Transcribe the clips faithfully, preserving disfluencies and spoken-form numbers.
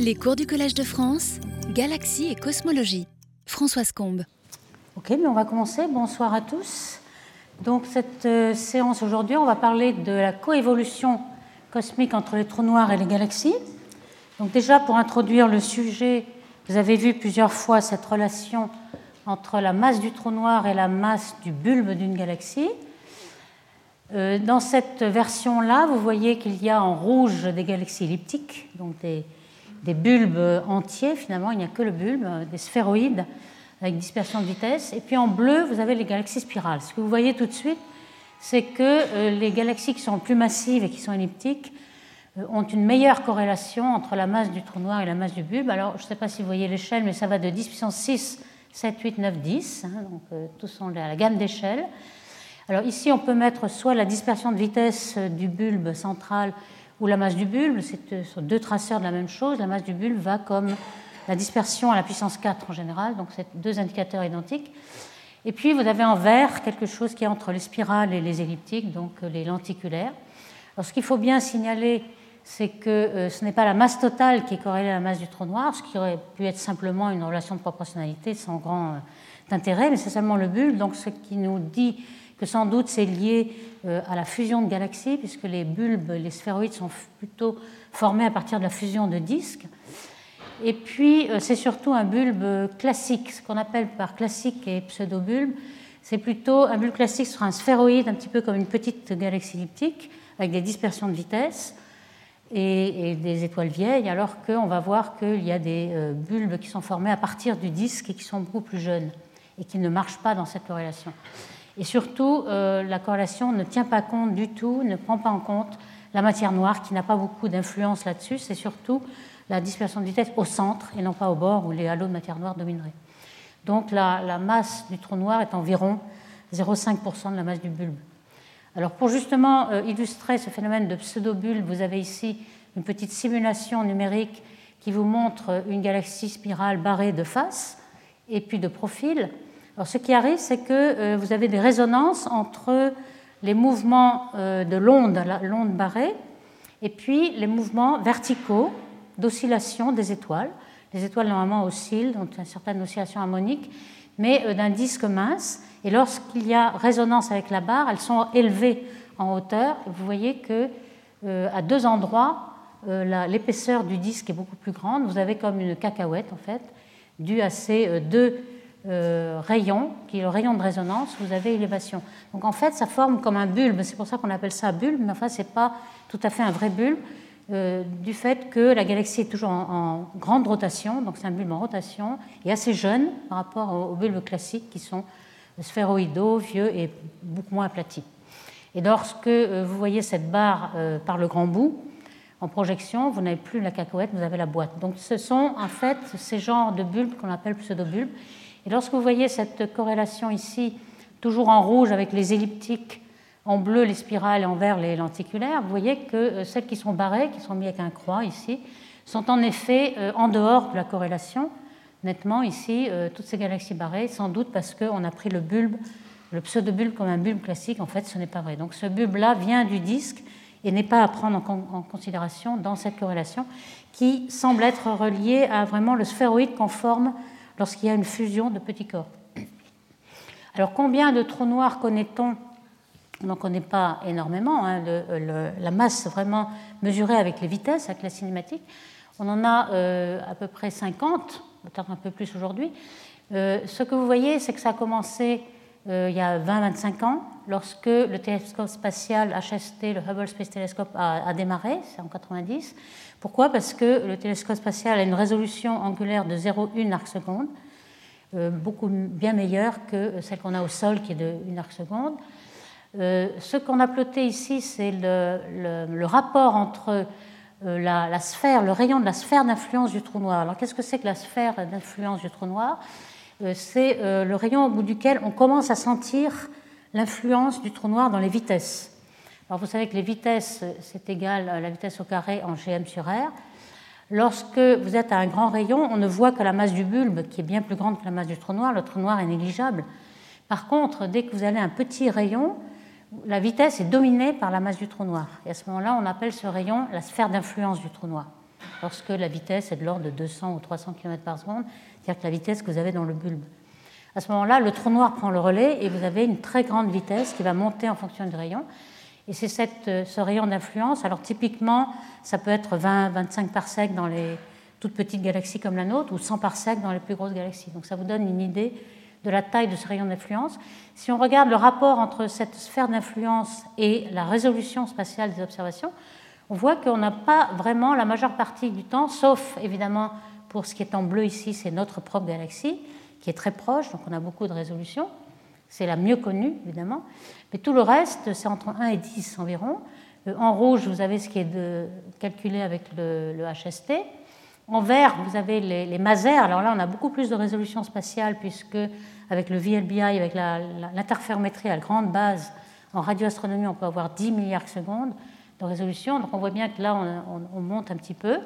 Les cours du Collège de France, Galaxie et Cosmologie. Françoise Combes. Ok, on va commencer. Bonsoir à tous. Donc cette euh, séance aujourd'hui, on va parler de la coévolution cosmique entre les trous noirs et les galaxies. Donc déjà, pour introduire le sujet, vous avez vu plusieurs fois cette relation entre la masse du trou noir et la masse du bulbe d'une galaxie. Euh, dans cette version-là, vous voyez qu'il y a en rouge des galaxies elliptiques, donc des des bulbes entiers, finalement, il n'y a que le bulbe, des sphéroïdes avec dispersion de vitesse. Et puis en bleu, vous avez les galaxies spirales. Ce que vous voyez tout de suite, c'est que les galaxies qui sont plus massives et qui sont elliptiques ont une meilleure corrélation entre la masse du trou noir et la masse du bulbe. Alors, je ne sais pas si vous voyez l'échelle, mais ça va de dix puissance six, sept, huit, neuf, dix. Hein, donc, euh, tous sont à la gamme d'échelle. Alors ici, on peut mettre soit la dispersion de vitesse du bulbe central ou la masse du bulbe, c'est sur deux traceurs de la même chose. La masse du bulbe va comme la dispersion à la puissance quatre en général, donc c'est deux indicateurs identiques. Et puis vous avez en vert quelque chose qui est entre les spirales et les elliptiques, donc les lenticulaires. Alors ce qu'il faut bien signaler, c'est que ce n'est pas la masse totale qui est corrélée à la masse du trou noir, ce qui aurait pu être simplement une relation de proportionnalité sans grand intérêt, mais c'est seulement le bulbe, donc ce qui nous dit que sans doute c'est lié à la fusion de galaxies, puisque les bulbes, les sphéroïdes sont plutôt formés à partir de la fusion de disques. Et puis c'est surtout un bulbe classique, ce qu'on appelle par classique et pseudo-bulbe, c'est plutôt un bulbe classique sur un sphéroïde, un petit peu comme une petite galaxie elliptique, avec des dispersions de vitesse et, et des étoiles vieilles, alors qu'on va voir qu'il y a des bulbes qui sont formés à partir du disque et qui sont beaucoup plus jeunes, et qui ne marchent pas dans cette corrélation. Et surtout, euh, la corrélation ne tient pas compte du tout, ne prend pas en compte la matière noire qui n'a pas beaucoup d'influence là-dessus. C'est surtout la dispersion de vitesse au centre et non pas au bord où les halos de matière noire domineraient. Donc la, la masse du trou noir est environ zéro virgule cinq pour cent de la masse du bulbe. Alors pour justement euh, illustrer ce phénomène de pseudo-bulbe, vous avez ici une petite simulation numérique qui vous montre une galaxie spirale barrée de face et puis de profil. Alors, ce qui arrive, c'est que euh, vous avez des résonances entre les mouvements euh, de l'onde, l'onde barrée, et puis les mouvements verticaux d'oscillation des étoiles. Les étoiles, normalement, oscillent, donc une certaine oscillation harmonique, mais euh, d'un disque mince. Et lorsqu'il y a résonance avec la barre, elles sont élevées en hauteur. Vous voyez qu'à euh, deux endroits, euh, la, l'épaisseur du disque est beaucoup plus grande. Vous avez comme une cacahuète, en fait, due à ces euh, deux... Euh, rayon, qui est le rayon de résonance, vous avez élévation. Donc en fait, ça forme comme un bulbe, c'est pour ça qu'on appelle ça bulbe, mais enfin, ce n'est pas tout à fait un vrai bulbe, euh, du fait que la galaxie est toujours en, en grande rotation, donc c'est un bulbe en rotation, et assez jeune par rapport aux, aux bulbes classiques qui sont sphéroïdaux, vieux et beaucoup moins aplatis. Et lorsque euh, vous voyez cette barre euh, par le grand bout, en projection, vous n'avez plus la cacahuète, vous avez la boîte. Donc ce sont en fait ces genres de bulbes qu'on appelle pseudo-bulbes. Et lorsque vous voyez cette corrélation ici, toujours en rouge avec les elliptiques, en bleu les spirales et en vert les lenticulaires, vous voyez que celles qui sont barrées, qui sont mises avec un croix ici, sont en effet en dehors de la corrélation. Nettement ici, toutes ces galaxies barrées, sans doute parce qu'on a pris le bulbe, le pseudo-bulbe comme un bulbe classique, en fait ce n'est pas vrai. Donc ce bulbe-là vient du disque et n'est pas à prendre en considération dans cette corrélation qui semble être reliée à vraiment le sphéroïde qu'on forme lorsqu'il y a une fusion de petits corps. Alors combien de trous noirs connaît-on? On n'en connaît pas énormément, hein, le, le, la masse vraiment mesurée avec les vitesses, avec la cinématique. On en a euh, à peu près cinquante, peut-être un peu plus aujourd'hui. Euh, ce que vous voyez, c'est que ça a commencé euh, il y a vingt à vingt-cinq ans, lorsque le télescope spatial H S T, le Hubble Space Telescope, a, a démarré, c'est en quatre-vingt-dix. Pourquoi ? Parce que le télescope spatial a une résolution angulaire de zéro virgule un arc seconde, euh, beaucoup bien meilleure que celle qu'on a au sol qui est de un arc seconde. Euh, ce qu'on a ploté ici, c'est le, le, le rapport entre euh, la, la sphère, le rayon de la sphère d'influence du trou noir. Alors qu'est-ce que c'est que la sphère d'influence du trou noir ? euh, C'est euh, le rayon au bout duquel on commence à sentir l'influence du trou noir dans les vitesses. Alors vous savez que les vitesses, c'est égal à la vitesse au carré en gm sur r. Lorsque vous êtes à un grand rayon, on ne voit que la masse du bulbe, qui est bien plus grande que la masse du trou noir. Le trou noir est négligeable. Par contre, dès que vous allez à un petit rayon, la vitesse est dominée par la masse du trou noir. Et à ce moment-là, on appelle ce rayon la sphère d'influence du trou noir. lorsque la vitesse est de l'ordre de deux cents ou trois cents kilomètres par seconde, c'est-à-dire que la vitesse que vous avez dans le bulbe. À ce moment-là, le trou noir prend le relais et vous avez une très grande vitesse qui va monter en fonction du rayon. Et c'est cette, ce rayon d'influence. Alors typiquement, ça peut être vingt, vingt-cinq parsecs dans les toutes petites galaxies comme la nôtre ou cent parsecs dans les plus grosses galaxies. Donc ça vous donne une idée de la taille de ce rayon d'influence. Si on regarde le rapport entre cette sphère d'influence et la résolution spatiale des observations, on voit qu'on n'a pas vraiment la majeure partie du temps, sauf évidemment pour ce qui est en bleu ici, c'est notre propre galaxie, qui est très proche, donc on a beaucoup de résolution. C'est la mieux connue, évidemment. Mais tout le reste, c'est entre un et dix environ. En rouge, vous avez ce qui est de, calculé avec le, le H S T. En vert, vous avez les, les masers. Alors là, on a beaucoup plus de résolution spatiale, puisque avec le V L B I, avec la, la, l'interférométrie à grande base, en radioastronomie, on peut avoir dix milliards de secondes de résolution. Donc on voit bien que là, on, on, on monte un petit peu.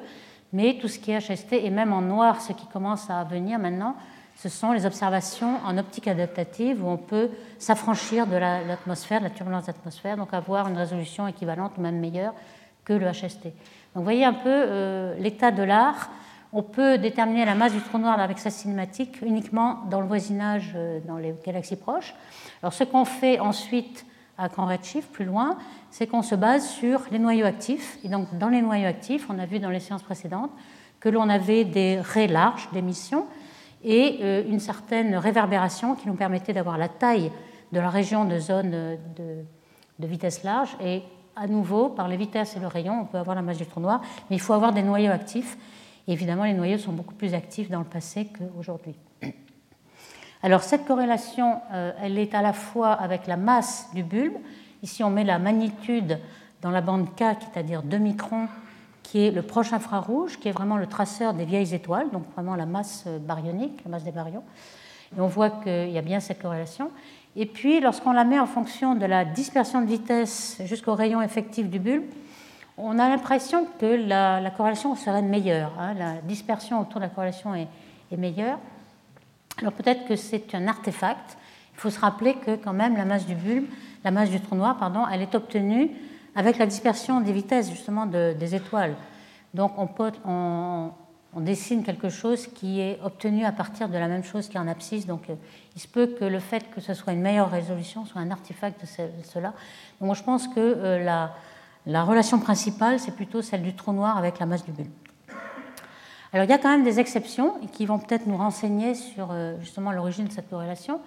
Mais tout ce qui est H S T, et même en noir, ce qui commence à venir maintenant, ce sont les observations en optique adaptative où on peut s'affranchir de la, l'atmosphère, de la turbulence d'atmosphère, donc avoir une résolution équivalente ou même meilleure que le H S T. Donc vous voyez un peu euh, l'état de l'art. On peut déterminer la masse du trou noir avec sa cinématique uniquement dans le voisinage, euh, dans les galaxies proches. Alors ce qu'on fait ensuite à grand redshift, plus loin, c'est qu'on se base sur les noyaux actifs. Et donc dans les noyaux actifs, on a vu dans les séances précédentes que l'on avait des raies larges d'émission et une certaine réverbération qui nous permettait d'avoir la taille de la région de zone de, de vitesse large. Et à nouveau, par les vitesses et le rayon, on peut avoir la masse du trou noir, mais il faut avoir des noyaux actifs. Et évidemment, les noyaux sont beaucoup plus actifs dans le passé qu'aujourd'hui. Alors cette corrélation, elle est à la fois avec la masse du bulbe. Ici, on met la magnitude dans la bande K, c'est-à-dire deux microns, qui est le proche infrarouge, qui est vraiment le traceur des vieilles étoiles, donc vraiment la masse baryonique, la masse des baryons. Et on voit qu'il y a bien cette corrélation. Et puis, lorsqu'on la met en fonction de la dispersion de vitesse jusqu'au rayon effectif du bulbe, on a l'impression que la, la corrélation serait meilleure. Hein, la dispersion autour de la corrélation est, est meilleure. Alors peut-être que c'est un artefact. Il faut se rappeler que quand même la masse du bulbe, la masse du trou noir, pardon, elle est obtenue avec la dispersion des vitesses justement de, des étoiles. Donc on, peut, on, on dessine quelque chose qui est obtenu à partir de la même chose qui est en abscisse. Donc il se peut que le fait que ce soit une meilleure résolution soit un artefact de, ce, de cela. Donc moi, je pense que euh, la, la relation principale, c'est plutôt celle du trou noir avec la masse du bulbe. Alors il y a quand même des exceptions qui vont peut-être nous renseigner sur euh, justement l'origine de cette corrélation.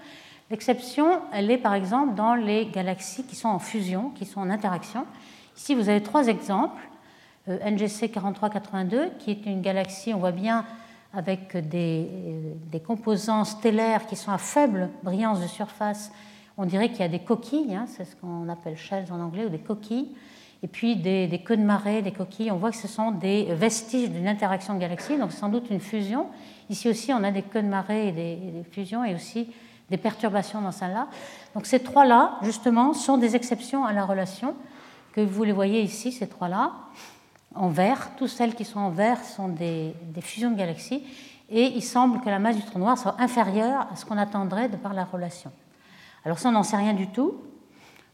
L'exception, elle est par exemple dans les galaxies qui sont en fusion, qui sont en interaction. Ici, vous avez trois exemples. N G C quarante-trois quatre-vingt-deux, qui est une galaxie, on voit bien, avec des, des composants stellaires qui sont à faible brillance de surface. On dirait qu'il y a des coquilles, hein, c'est ce qu'on appelle shells en anglais, ou des coquilles. Et puis des, des queues de marée, des coquilles. On voit que ce sont des vestiges d'une interaction de galaxies, donc sans doute une fusion. Ici aussi, on a des queues de marée et des, des fusions, et aussi des perturbations dans celle-là. Donc ces trois-là, justement, sont des exceptions à la relation, que vous les voyez ici, ces trois-là, en vert. Toutes celles qui sont en vert sont des, des fusions de galaxies, et il semble que la masse du trou noir soit inférieure à ce qu'on attendrait de par la relation. Alors ça, on n'en sait rien du tout.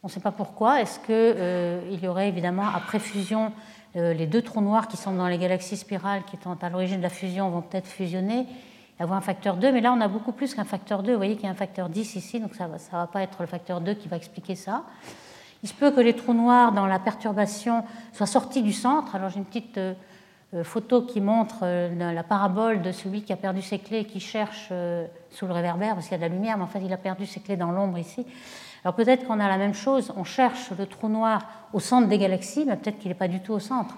On ne sait pas pourquoi. Est-ce qu'il euh, y aurait évidemment, après fusion, euh, les deux trous noirs qui sont dans les galaxies spirales, qui sont à l'origine de la fusion, vont peut-être fusionner, avoir un facteur deux, mais là on a beaucoup plus qu'un facteur deux. Vous voyez qu'il y a un facteur dix ici, donc ça ne va, va pas être le facteur deux qui va expliquer ça. Il se peut que les trous noirs dans la perturbation soient sortis du centre. Alors j'ai une petite euh, photo qui montre euh, la parabole de celui qui a perdu ses clés et qui cherche euh, sous le réverbère parce qu'il y a de la lumière, mais en fait il a perdu ses clés dans l'ombre ici. Alors peut-être qu'on a la même chose, on cherche le trou noir au centre des galaxies, mais peut-être qu'il n'est pas du tout au centre.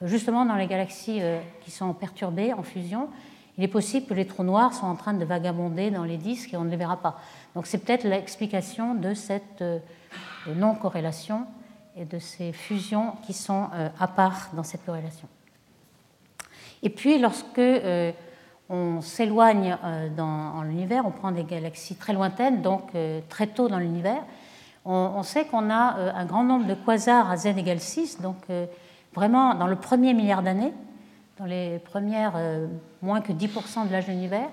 Justement dans les galaxies euh, qui sont perturbées en fusion, il est possible que les trous noirs sont en train de vagabonder dans les disques et on ne les verra pas. Donc c'est peut-être l'explication de cette non-corrélation et de ces fusions qui sont à part dans cette corrélation. Et puis lorsque on s'éloigne dans l'univers, on prend des galaxies très lointaines, donc très tôt dans l'univers, on sait qu'on a un grand nombre de quasars à Z égale six, donc vraiment dans le premier milliard d'années, dans les premières, euh, moins que dix pour cent de l'âge de l'univers.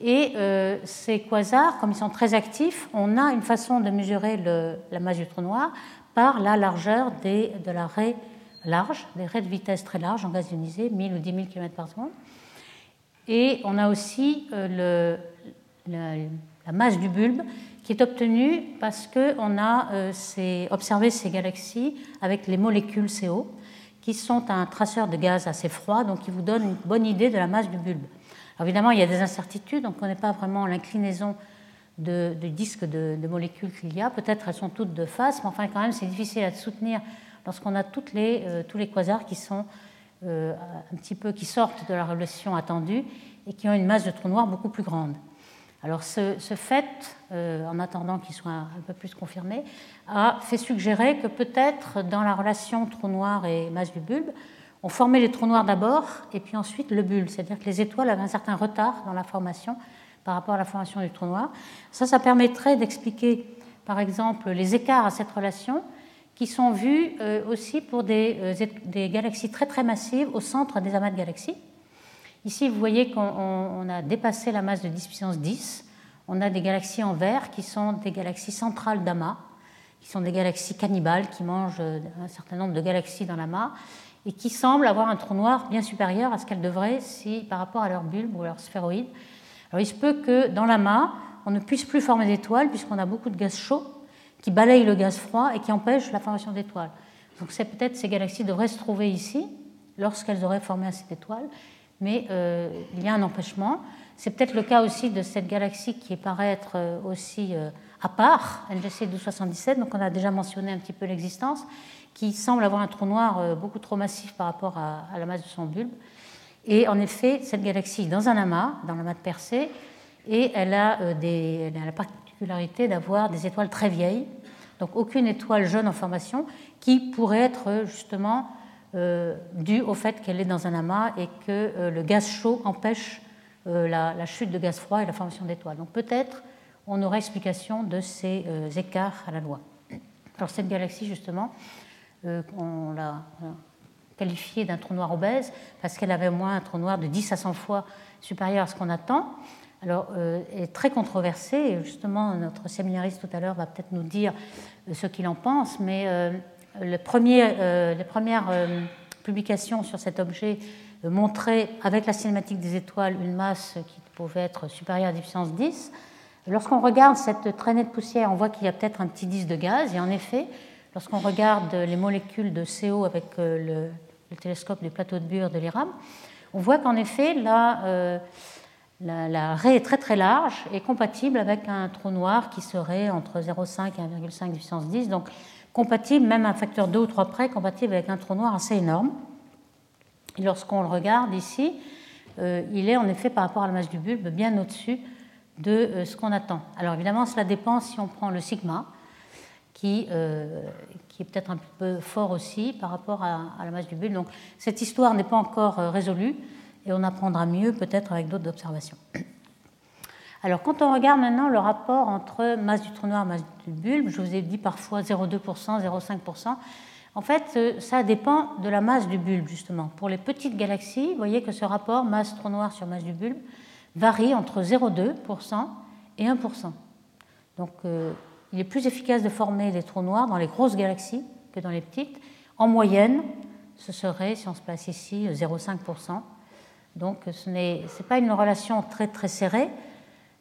Et euh, ces quasars, comme ils sont très actifs, on a une façon de mesurer le, la masse du trou noir par la largeur des, de la raie larges, des raies de vitesse très larges en gaz ionisé, mille ou dix mille kilomètres par seconde. Et on a aussi le, le, la masse du bulbe qui est obtenue parce qu'on a euh, ces, observé ces galaxies avec les molécules C O qui sont un traceur de gaz assez froid, donc qui vous donne une bonne idée de la masse du bulbe. Alors évidemment, il y a des incertitudes, donc on ne connaît pas vraiment l'inclinaison de, de disques de, de molécules qu'il y a. Peut-être elles sont toutes de face, mais enfin quand même c'est difficile à soutenir lorsqu'on a toutes les, euh, tous les quasars qui sont euh, un petit peu qui sortent de la révolution attendue et qui ont une masse de trous noirs beaucoup plus grande. Alors ce, ce fait, euh, en attendant qu'il soit un, un peu plus confirmé, a fait suggérer que peut-être dans la relation trou noir et masse du bulbe, on formait les trous noirs d'abord et puis ensuite le bulbe, c'est-à-dire que les étoiles avaient un certain retard dans la formation par rapport à la formation du trou noir. Ça, ça permettrait d'expliquer par exemple les écarts à cette relation qui sont vus euh, aussi pour des, euh, des galaxies très très massives au centre des amas de galaxies. Ici, vous voyez qu'on on, on a dépassé la masse de dix puissance dix. On a des galaxies en vert qui sont des galaxies centrales d'amas, qui sont des galaxies cannibales qui mangent un certain nombre de galaxies dans l'amas, et qui semblent avoir un trou noir bien supérieur à ce qu'elles devraient si, par rapport à leur bulbe ou leur sphéroïde. Alors il se peut que dans l'amas, on ne puisse plus former d'étoiles puisqu'on a beaucoup de gaz chaud qui balaye le gaz froid et qui empêche la formation d'étoiles. Donc c'est peut-être ces galaxies devraient se trouver ici lorsqu'elles auraient formé assez d'étoiles, mais euh, il y a un empêchement. C'est peut-être le cas aussi de cette galaxie qui paraît être aussi euh, à part, N G C douze soixante-dix-sept, donc on a déjà mentionné un petit peu l'existence, qui semble avoir un trou noir beaucoup trop massif par rapport à, à la masse de son bulbe. Et en effet, cette galaxie est dans un amas, dans l'amas de Persée, et elle a, des, elle a la particularité d'avoir des étoiles très vieilles, donc aucune étoile jeune en formation, qui pourrait être justement Euh, dû au fait qu'elle est dans un amas et que euh, le gaz chaud empêche euh, la, la chute de gaz froid et la formation d'étoiles. Donc peut-être on aura explication de ces euh, écarts à la loi. Alors cette galaxie justement, euh, on l'a qualifiée d'un trou noir obèse parce qu'elle avait au moins un trou noir de dix à cent fois supérieur à ce qu'on attend. Alors, euh, est très controversée et justement notre séminariste tout à l'heure va peut-être nous dire ce qu'il en pense, mais euh, Le premier, euh, les premières euh, publications sur cet objet euh, montraient avec la cinématique des étoiles une masse qui pouvait être supérieure à dix puissance dix. Lorsqu'on regarde cette traînée de poussière, on voit qu'il y a peut-être un petit disque de gaz. Et en effet, lorsqu'on regarde les molécules de C O avec euh, le, le télescope du plateau de Bure de l'I R A M, on voit qu'en effet, la, euh, la, la raie est très très large et compatible avec un trou noir qui serait entre zéro virgule cinq et un virgule cinq dix puissance dix. Donc, compatible, même un facteur deux ou trois près, compatible avec un trou noir assez énorme. Et lorsqu'on le regarde ici, euh, il est en effet par rapport à la masse du bulbe bien au-dessus de euh, ce qu'on attend. Alors évidemment, cela dépend si on prend le sigma, qui, euh, qui est peut-être un peu fort aussi par rapport à, à la masse du bulbe. Donc cette histoire n'est pas encore euh, résolue et on apprendra mieux peut-être avec d'autres observations. Alors, quand on regarde maintenant le rapport entre masse du trou noir et masse du bulbe, je vous ai dit parfois zéro virgule deux pour cent, zéro virgule cinq pour cent. En fait, ça dépend de la masse du bulbe, justement. Pour les petites galaxies, vous voyez que ce rapport masse trou noir sur masse du bulbe varie entre zéro virgule deux pour cent et un pour cent. Donc, euh, il est plus efficace de former des trous noirs dans les grosses galaxies que dans les petites. En moyenne, ce serait, si on se place ici, zéro virgule cinq pour cent. Donc, ce n'est c'est pas une relation très, très serrée,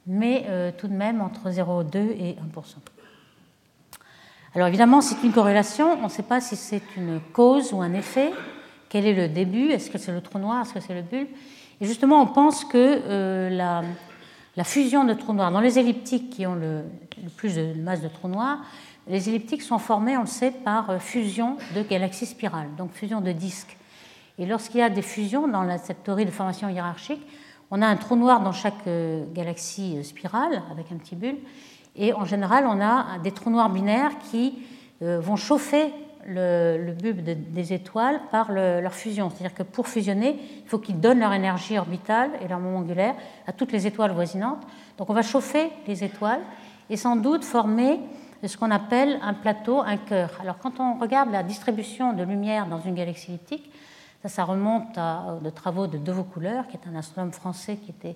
mais euh, tout de même entre zéro virgule deux et un pour cent. Alors évidemment, c'est une corrélation, on ne sait pas si c'est une cause ou un effet, quel est le début, est-ce que c'est le trou noir, est-ce que c'est le bulbe. Et justement, on pense que euh, la, la fusion de trous noirs, dans les elliptiques qui ont le, le plus de masse de trous noirs, les elliptiques sont formées, on le sait, par fusion de galaxies spirales, donc fusion de disques. Et lorsqu'il y a des fusions dans la, cette théorie de formation hiérarchique, on a un trou noir dans chaque galaxie spirale avec un petit bulbe et en général on a des trous noirs binaires qui vont chauffer le, le bulbe de, des étoiles par le, leur fusion. C'est-à-dire que pour fusionner, il faut qu'ils donnent leur énergie orbitale et leur moment angulaire à toutes les étoiles voisinantes. Donc on va chauffer les étoiles et sans doute former ce qu'on appelle un plateau, un cœur. Alors quand on regarde la distribution de lumière dans une galaxie elliptique, ça remonte à de travaux de De Vaucouleur, qui est un astronome français qui était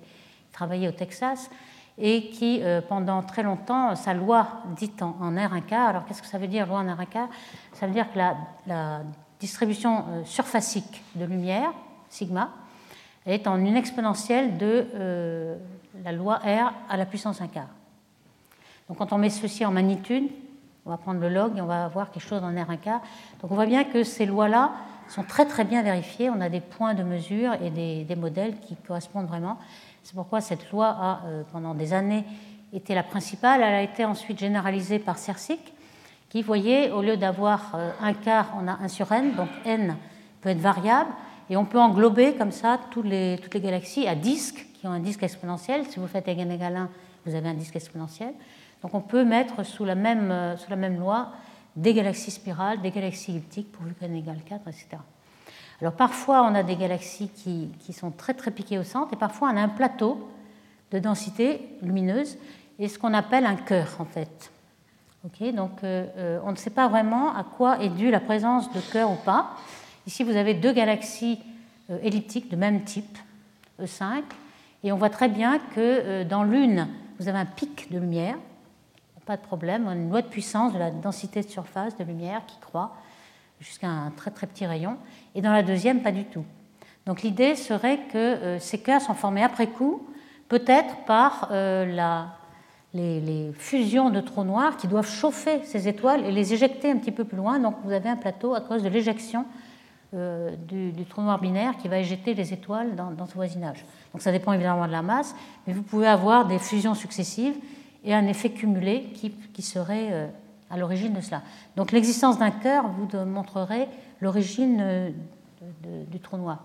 travaillait au Texas et qui, euh, pendant très longtemps, sa loi dite en, en R un quart. Alors, qu'est-ce que ça veut dire, loi en R un quart ? Ça veut dire que la, la distribution surfacique de lumière, sigma, est en une exponentielle de euh, la loi R à la puissance un quart. Donc quand on met ceci en magnitude, on va prendre le log et on va avoir quelque chose en R un quart. Donc on voit bien que ces lois-là sont très très bien vérifiées. On a des points de mesure et des, des modèles qui correspondent vraiment. C'est pourquoi cette loi a, euh, pendant des années, été la principale. Elle a été ensuite généralisée par Cersic, qui, vous voyez, au lieu d'avoir euh, un quart, on a un sur n, donc n peut être variable, et on peut englober comme ça toutes les, toutes les galaxies à disques, qui ont un disque exponentiel. Si vous faites n égale un, vous avez un disque exponentiel. Donc on peut mettre sous la même, euh, sous la même loi des galaxies spirales, des galaxies elliptiques, pourvu qu'n égale quatre, et cetera. Alors parfois, on a des galaxies qui, qui sont très très piquées au centre, et parfois on a un plateau de densité lumineuse, et ce qu'on appelle un cœur, en fait. Okay, donc euh, on ne sait pas vraiment à quoi est due la présence de cœur ou pas. Ici, vous avez deux galaxies euh, elliptiques de même type, E cinq, et on voit très bien que euh, dans l'une, vous avez un pic de lumière, pas de problème, on a une loi de puissance de la densité de surface de lumière qui croît jusqu'à un très très petit rayon, et dans la deuxième, pas du tout. Donc l'idée serait que euh, ces cœurs sont formés après coup, peut-être par euh, la... Les, les fusions de trous noirs qui doivent chauffer ces étoiles et les éjecter un petit peu plus loin. Donc vous avez un plateau à cause de l'éjection euh, du, du trou noir binaire qui va éjecter les étoiles dans, dans ce voisinage. Donc ça dépend évidemment de la masse, mais vous pouvez avoir des fusions successives et un effet cumulé qui, qui serait euh, à l'origine de cela. Donc l'existence d'un cœur vous montrerait l'origine euh, de, de, du trou noir.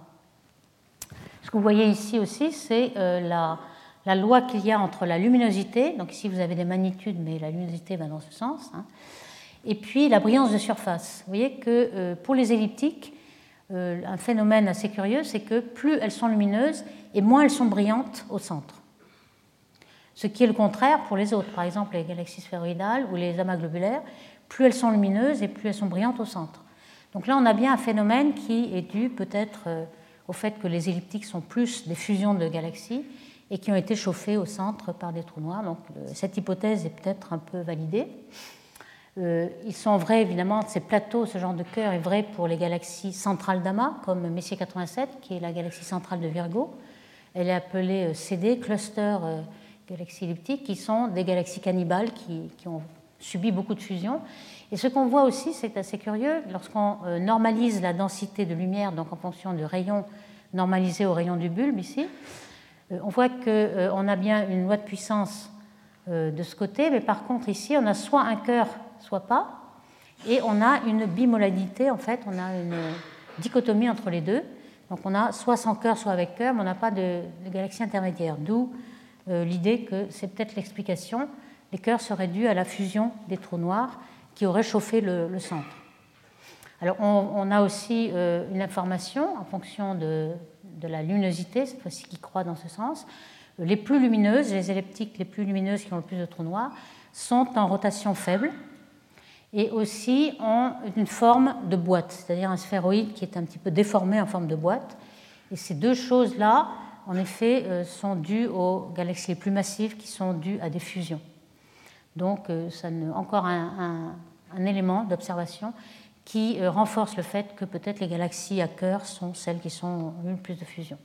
Ce que vous voyez ici aussi, c'est euh, la... la loi qu'il y a entre la luminosité, donc ici vous avez des magnitudes, mais la luminosité va dans ce sens, hein, et puis la brillance de surface. Vous voyez que euh, pour les elliptiques, euh, un phénomène assez curieux, c'est que plus elles sont lumineuses et moins elles sont brillantes au centre. Ce qui est le contraire pour les autres, par exemple les galaxies sphéroïdales ou les amas globulaires, plus elles sont lumineuses et plus elles sont brillantes au centre. Donc là on a bien un phénomène qui est dû peut-être euh, au fait que les elliptiques sont plus des fusions de galaxies, et qui ont été chauffés au centre par des trous noirs. Donc cette hypothèse est peut-être un peu validée. Euh, ils sont vrais, évidemment, ces plateaux, ce genre de cœur est vrai pour les galaxies centrales d'amas, comme Messier quatre-vingt-sept, qui est la galaxie centrale de Virgo. Elle est appelée C D, cluster euh, galaxie elliptique, qui sont des galaxies cannibales qui, qui ont subi beaucoup de fusions. Et ce qu'on voit aussi, c'est assez curieux, lorsqu'on euh, normalise la densité de lumière, donc en fonction du rayon normalisé au rayon du bulbe ici, on voit qu'on euh, a bien une loi de puissance euh, de ce côté, mais par contre ici on a soit un cœur, soit pas, et on a une bimodalité, en fait, on a une dichotomie entre les deux. Donc on a soit sans cœur, soit avec cœur, mais on n'a pas de, de galaxie intermédiaire, d'où euh, l'idée que c'est peut-être l'explication, les cœurs seraient dus à la fusion des trous noirs qui auraient chauffé le, le centre. Alors on, on a aussi euh, une information en fonction de... de la luminosité, cette fois-ci qui croît dans ce sens. Les plus lumineuses, les elliptiques les plus lumineuses qui ont le plus de trous noirs, sont en rotation faible et aussi ont une forme de boîte, c'est-à-dire un sphéroïde qui est un petit peu déformé en forme de boîte. Et ces deux choses-là, en effet, sont dues aux galaxies les plus massives qui sont dues à des fusions. Donc, ça ne... encore un, un, un élément d'observation qui renforce le fait que peut-être les galaxies à cœur sont celles qui ont eu le plus de fusion.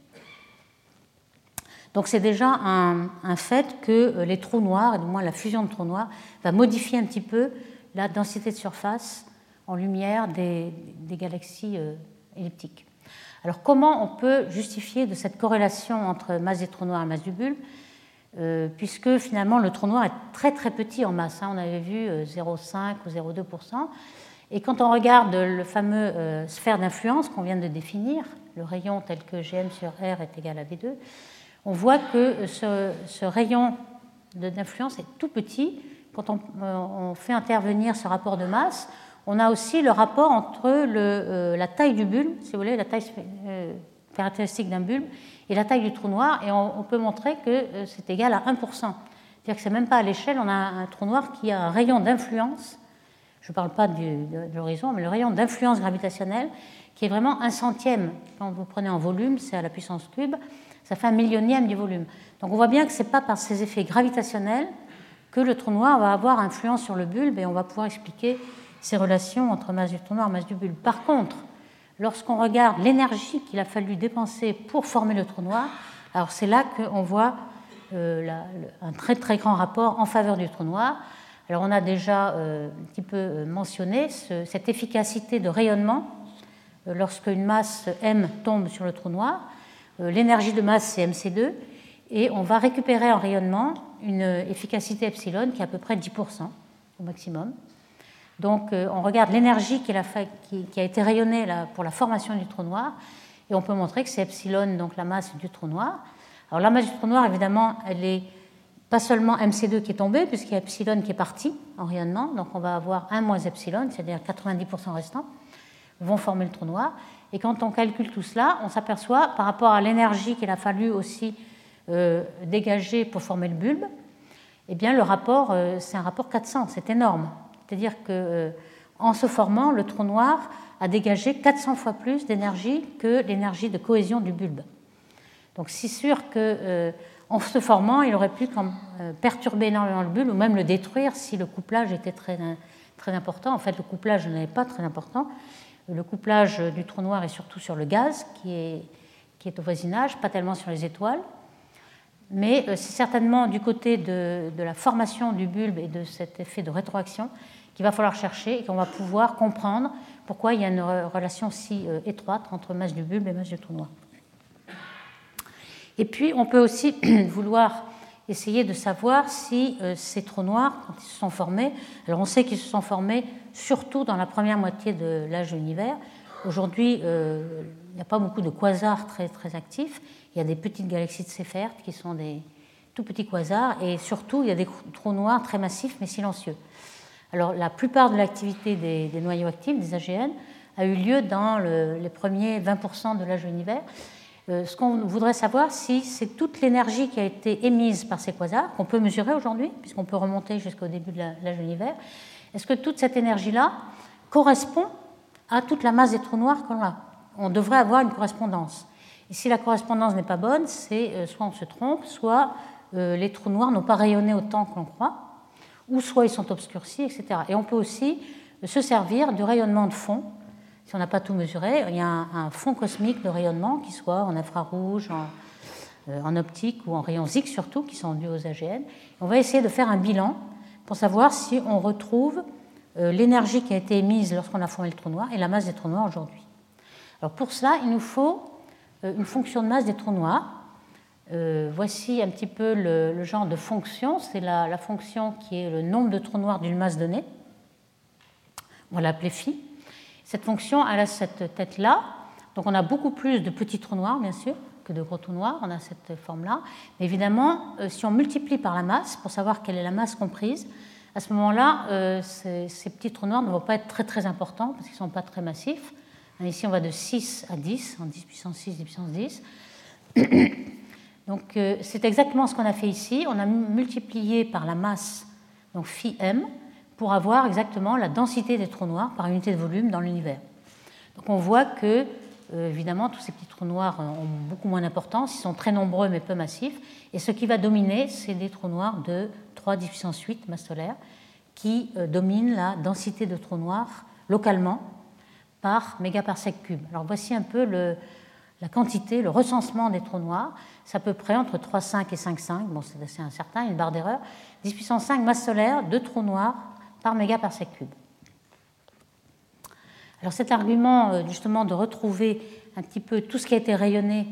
Donc c'est déjà un, un fait que les trous noirs, et du moins la fusion de trous noirs, va modifier un petit peu la densité de surface en lumière des, des galaxies euh, elliptiques. Alors comment on peut justifier de cette corrélation entre masse des trous noirs et masse du bulbe, euh, puisque finalement le trou noir est très très petit en masse, hein, on avait vu zéro virgule cinq ou zéro virgule deux pour cent, et quand on regarde le fameux euh, sphère d'influence qu'on vient de définir, le rayon tel que Gm sur R est égal à V deux, on voit que ce, ce rayon d'influence est tout petit. Quand on, euh, on fait intervenir ce rapport de masse, on a aussi le rapport entre le, euh, la taille du bulbe, si vous voulez, la taille euh, caractéristique d'un bulbe, et la taille du trou noir, et on, on peut montrer que euh, c'est égal à un pour cent. C'est-à-dire que c'est même pas à l'échelle, on a un trou noir qui a un rayon d'influence. Je ne parle pas du, de, de l'horizon, mais le rayon d'influence gravitationnelle, qui est vraiment un centième. Quand vous prenez en volume, c'est à la puissance cube, ça fait un millionième du volume. Donc on voit bien que ce n'est pas par ces effets gravitationnels que le trou noir va avoir influence sur le bulbe, et on va pouvoir expliquer ces relations entre masse du trou noir et masse du bulbe. Par contre, lorsqu'on regarde l'énergie qu'il a fallu dépenser pour former le trou noir, alors c'est là qu'on voit euh, la, un très très grand rapport en faveur du trou noir. Alors on a déjà euh, un petit peu mentionné ce, cette efficacité de rayonnement euh, lorsqu'une masse M tombe sur le trou noir. Euh, l'énergie de masse, c'est M C deux, et on va récupérer en rayonnement une efficacité epsilon qui est à peu près dix pour cent au maximum. Donc euh, on regarde l'énergie qui, qui, qui a été rayonnée là, pour la formation du trou noir, et on peut montrer que c'est epsilon, donc la masse du trou noir. Alors la masse du trou noir, évidemment, elle est pas seulement M C deux qui est tombé, puisqu'il y a epsilon qui est parti en rayonnement, donc on va avoir un moins epsilon, c'est-à-dire quatre-vingt-dix pour cent restants vont former le trou noir. Et quand on calcule tout cela, on s'aperçoit, par rapport à l'énergie qu'il a fallu aussi euh, dégager pour former le bulbe, eh bien le rapport, euh, c'est un rapport quatre cents, c'est énorme. C'est-à-dire qu'en euh, se formant, le trou noir a dégagé quatre cents fois plus d'énergie que l'énergie de cohésion du bulbe. Donc c'est sûr que... Euh, en se formant, il aurait pu perturber énormément le bulbe ou même le détruire si le couplage était très, très important. En fait, le couplage n'est pas très important. Le couplage du trou noir est surtout sur le gaz qui est, qui est au voisinage, pas tellement sur les étoiles. Mais c'est certainement du côté de, de la formation du bulbe et de cet effet de rétroaction qu'il va falloir chercher et qu'on va pouvoir comprendre pourquoi il y a une relation si étroite entre masse du bulbe et masse du trou noir. Et puis, on peut aussi vouloir essayer de savoir si euh, ces trous noirs, quand ils se sont formés, alors on sait qu'ils se sont formés surtout dans la première moitié de l'âge de l'univers. Aujourd'hui, euh, il n'y a pas beaucoup de quasars très, très actifs. Il y a des petites galaxies de Seyfert qui sont des tout petits quasars. Et surtout, il y a des trous noirs très massifs mais silencieux. Alors, la plupart de l'activité des, des noyaux actifs, des A G N, a eu lieu dans le, les premiers vingt pour cent de l'âge de l'univers. Ce qu'on voudrait savoir, si c'est toute l'énergie qui a été émise par ces quasars, qu'on peut mesurer aujourd'hui, puisqu'on peut remonter jusqu'au début de l'âge de l'univers, est-ce que toute cette énergie-là correspond à toute la masse des trous noirs qu'on a ? On devrait avoir une correspondance. Et si la correspondance n'est pas bonne, c'est soit on se trompe, soit les trous noirs n'ont pas rayonné autant qu'on croit, ou soit ils sont obscurcis, et cetera. Et on peut aussi se servir du rayonnement de fond. Si on n'a pas tout mesuré, il y a un, un fond cosmique de rayonnement, qui soit en infrarouge, en, euh, en optique ou en rayons X surtout, qui sont dus aux A G N. On va essayer de faire un bilan pour savoir si on retrouve euh, l'énergie qui a été émise lorsqu'on a formé le trou noir et la masse des trous noirs aujourd'hui. Alors pour cela, il nous faut euh, une fonction de masse des trous noirs. Euh, voici un petit peu le, le genre de fonction. C'est la, la fonction qui est le nombre de trous noirs d'une masse donnée. On va l'appeler phi. Cette fonction, elle a cette tête-là, donc on a beaucoup plus de petits trous noirs, bien sûr, que de gros trous noirs, on a cette forme-là. Mais évidemment, si on multiplie par la masse, pour savoir quelle est la masse comprise, à ce moment-là, euh, ces, ces petits trous noirs ne vont pas être très très importants, parce qu'ils ne sont pas très massifs. Ici, on va de six à dix, en dix puissance six, dix puissance dix. Donc euh, c'est exactement ce qu'on a fait ici, on a multiplié par la masse, donc phi m, pour avoir exactement la densité des trous noirs par unité de volume dans l'univers. Donc on voit que, évidemment, tous ces petits trous noirs ont beaucoup moins d'importance, ils sont très nombreux mais peu massifs, et ce qui va dominer, c'est des trous noirs de trois, dix puissance huit masse solaire, qui dominent la densité de trous noirs localement par mégaparsec cube. Alors voici un peu le, la quantité, le recensement des trous noirs, c'est à peu près entre trois virgule cinq et cinq virgule cinq, bon c'est assez incertain, une barre d'erreur, dix puissance cinq masse solaire de trous noirs par mégaparsec cube. Alors cet argument justement de retrouver un petit peu tout ce qui a été rayonné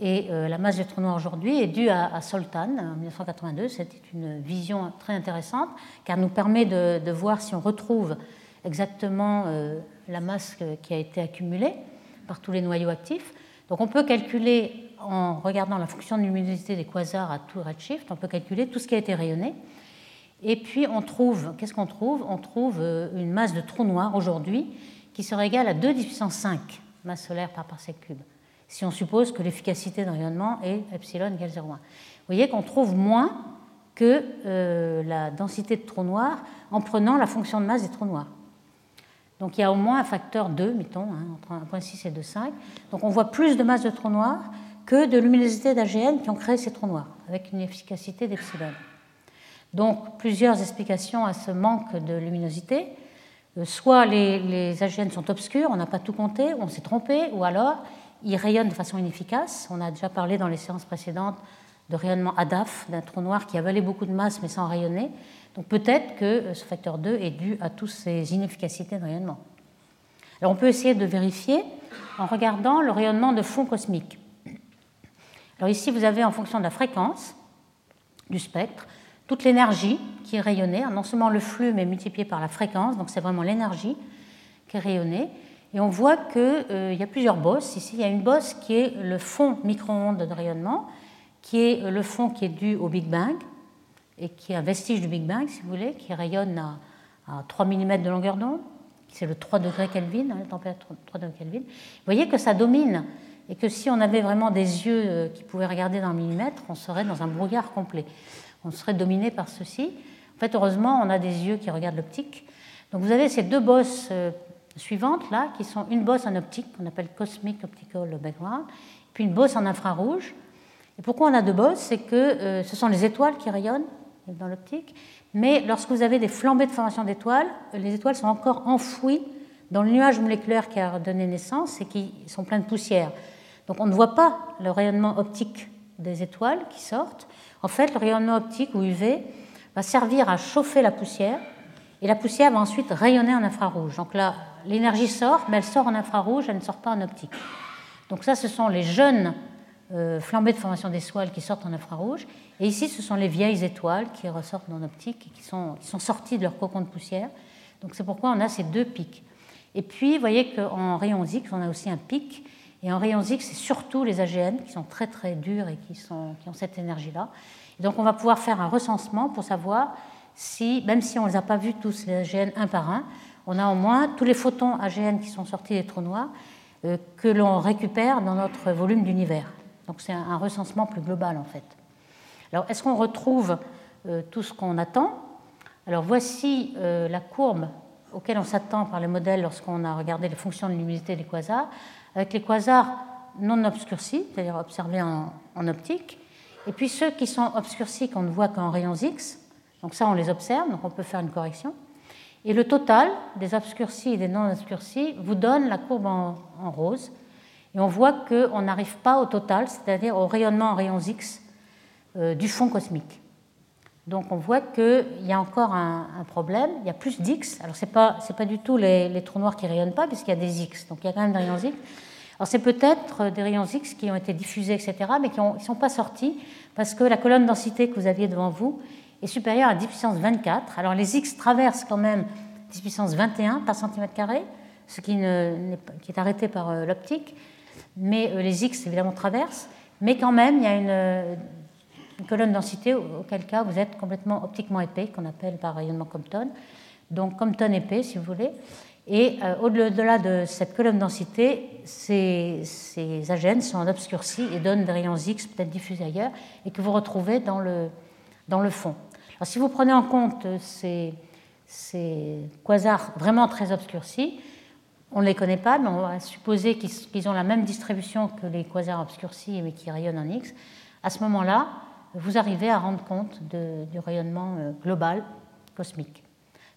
et la masse des trous noirs aujourd'hui est dû à Soltan en mille neuf cent quatre-vingt-deux. C'était une vision très intéressante car nous permet de, de voir si on retrouve exactement la masse qui a été accumulée par tous les noyaux actifs. Donc on peut calculer en regardant la fonction de luminosité des quasars à tout redshift, on peut calculer tout ce qui a été rayonné. Et puis on trouve, qu'est-ce qu'on trouve ? On trouve une masse de trou noir aujourd'hui qui serait égale à deux dix puissance cinq masse solaire par parsec cube, si on suppose que l'efficacité d'un rayonnement est epsilon égale zéro virgule un. Vous voyez qu'on trouve moins que euh, la densité de trou noir en prenant la fonction de masse des trous noirs. Donc il y a au moins un facteur deux, mettons, hein, entre un virgule six et deux virgule cinq. Donc on voit plus de masse de trou noir que de luminosité d'A G N qui ont créé ces trous noirs, avec une efficacité d'epsilon. Donc, plusieurs explications à ce manque de luminosité. soit les, les A G N sont obscurs, on n'a pas tout compté, on s'est trompé, ou alors ils rayonnent de façon inefficace. On a déjà parlé dans les séances précédentes de rayonnement A D A F, d'un trou noir qui avalait beaucoup de masse mais sans rayonner. Donc peut-être que ce facteur deux est dû à toutes ces inefficacités de rayonnement. Alors on peut essayer de vérifier en regardant le rayonnement de fond cosmique. Alors ici, vous avez en fonction de la fréquence du spectre, toute l'énergie qui est rayonnée, non seulement le flux mais multiplié par la fréquence, donc c'est vraiment l'énergie qui est rayonnée. Et on voit qu'il euh, y a plusieurs bosses. Ici, il y a une bosse qui est le fond micro-ondes de rayonnement, qui est le fond qui est dû au Big Bang, et qui est un vestige du Big Bang, si vous voulez, qui rayonne à, à trois millimètres de longueur d'onde. C'est le trois degrés Kelvin, hein, la température trois degrés Kelvin. Vous voyez que ça domine, et que si on avait vraiment des yeux qui pouvaient regarder dans le millimètre, on serait dans un brouillard complet. On serait dominé par ceci. En fait, heureusement, on a des yeux qui regardent l'optique. Donc vous avez ces deux bosses euh, suivantes, là, qui sont une bosse en optique, qu'on appelle Cosmic Optical Background, puis une bosse en infrarouge. Et pourquoi on a deux bosses? C'est que euh, ce sont les étoiles qui rayonnent dans l'optique, mais lorsque vous avez des flambées de formation d'étoiles, les étoiles sont encore enfouies dans le nuage moléculaire qui a donné naissance et qui sont pleins de poussière. Donc on ne voit pas le rayonnement optique des étoiles qui sortent. En fait, le rayonnement optique ou U V va servir à chauffer la poussière et la poussière va ensuite rayonner en infrarouge. Donc là, l'énergie sort, mais elle sort en infrarouge, elle ne sort pas en optique. Donc ça, ce sont les jeunes euh, flambées de formation d'étoiles qui sortent en infrarouge. Et ici, ce sont les vieilles étoiles qui ressortent en optique et qui sont, qui sont sorties de leur cocon de poussière. Donc c'est pourquoi on a ces deux pics. Et puis, vous voyez qu'en rayons X, on a aussi un pic. Et en rayons X, c'est surtout les A G N qui sont très très durs et qui, sont, qui ont cette énergie-là. Et donc on va pouvoir faire un recensement pour savoir si, même si on ne les a pas vus tous les A G N un par un, on a au moins tous les photons A G N qui sont sortis des trous noirs euh, que l'on récupère dans notre volume d'univers. Donc c'est un recensement plus global en fait. Alors est-ce qu'on retrouve euh, tout ce qu'on attend? Alors voici euh, la courbe auquel on s'attend par les modèles lorsqu'on a regardé les fonctions de luminosité des quasars, avec les quasars non obscurcis, c'est-à-dire observés en, en optique, et puis ceux qui sont obscurcis qu'on ne voit qu'en rayons X, donc ça on les observe, donc on peut faire une correction, et le total des obscurcis et des non obscurcis vous donne la courbe en, en rose, et on voit qu'on n'arrive pas au total, c'est-à-dire au rayonnement en rayons X euh, du fond cosmique. Donc on voit qu'il y a encore un, un problème, il y a plus d'X, alors ce n'est pas, c'est pas du tout les, les trous noirs qui ne rayonnent pas puisqu'il y a des X, donc il y a quand même des rayons X. Alors c'est peut-être des rayons X qui ont été diffusés, et cetera, mais qui ne sont pas sortis parce que la colonne densité que vous aviez devant vous est supérieure à dix puissance vingt-quatre. Alors les X traversent quand même dix puissance vingt et un par centimètre carré, ce qui, ne, qui est arrêté par l'optique, mais les X évidemment traversent, mais quand même il y a une... une colonne densité, auquel cas vous êtes complètement optiquement épais, qu'on appelle par rayonnement Compton, donc Compton épais si vous voulez, et euh, au-delà de cette colonne densité, ces, ces A G N sont obscurcis et donnent des rayons X peut-être diffusés ailleurs, et que vous retrouvez dans le, dans le fond. Alors si vous prenez en compte ces, ces quasars vraiment très obscurcis, on ne les connaît pas, mais on va supposer qu'ils, qu'ils ont la même distribution que les quasars obscurcis mais qui rayonnent en X, à ce moment-là, vous arrivez à rendre compte de, du rayonnement global cosmique.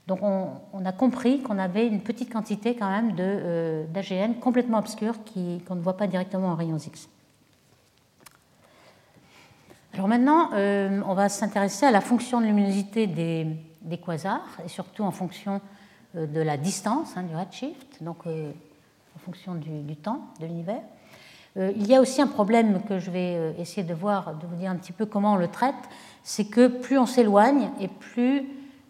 Donc on, on a compris qu'on avait une petite quantité quand même de, euh, d'A G N complètement obscure qui, qu'on ne voit pas directement en rayons X. Alors maintenant, euh, on va s'intéresser à la fonction de luminosité des, des quasars et surtout en fonction euh, de la distance, hein, du redshift, donc euh, en fonction du, du temps de l'univers. Il y a aussi un problème que je vais essayer de voir, de vous dire un petit peu comment on le traite, c'est que plus on s'éloigne et plus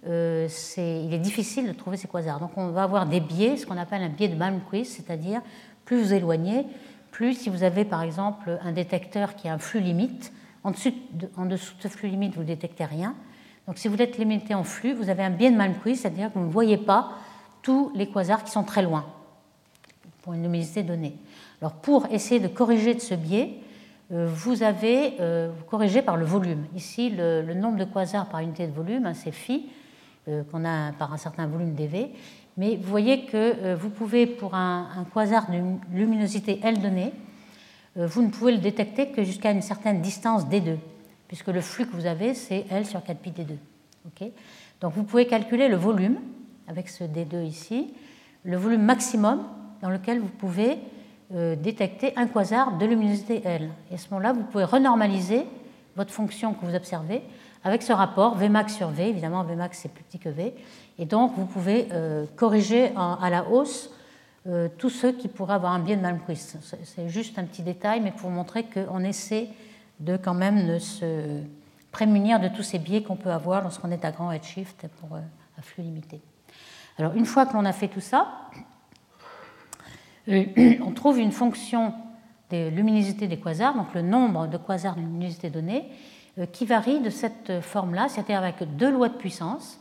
euh, c'est, il est difficile de trouver ces quasars. Donc on va avoir des biais, ce qu'on appelle un biais de Malmquist, c'est-à-dire plus vous éloignez, plus si vous avez par exemple un détecteur qui a un flux limite, en dessous de, en dessous de ce flux limite vous ne détectez rien. Donc si vous êtes limité en flux, vous avez un biais de Malmquist, c'est-à-dire que vous ne voyez pas tous les quasars qui sont très loin pour une luminosité donnée. Alors pour essayer de corriger de ce biais, euh, vous avez euh, vous corrigez par le volume. Ici, le, le nombre de quasars par unité de volume, hein, c'est phi, euh, qu'on a par un certain volume dV. Mais vous voyez que euh, vous pouvez, pour un, un quasar de luminosité L donnée, euh, vous ne pouvez le détecter que jusqu'à une certaine distance D deux, puisque le flux que vous avez, c'est L sur quatre pi D deux. Okay, donc vous pouvez calculer le volume avec ce D deux ici, le volume maximum dans lequel vous pouvez euh, détecter un quasar de luminosité L. Et à ce moment-là, vous pouvez renormaliser votre fonction que vous observez avec ce rapport Vmax sur V. Évidemment, Vmax, c'est plus petit que V. Et donc, vous pouvez euh, corriger en, à la hausse euh, tous ceux qui pourraient avoir un biais de Malmquist. C'est juste un petit détail, mais pour vous montrer qu'on essaie de quand même de se prémunir de tous ces biais qu'on peut avoir lorsqu'on est à grand redshift pour euh, à flux limité. Alors, une fois qu'on a fait tout ça, on trouve une fonction des luminosités des quasars, donc le nombre de quasars de luminosité donnée, qui varie de cette forme-là, c'est-à-dire avec deux lois de puissance.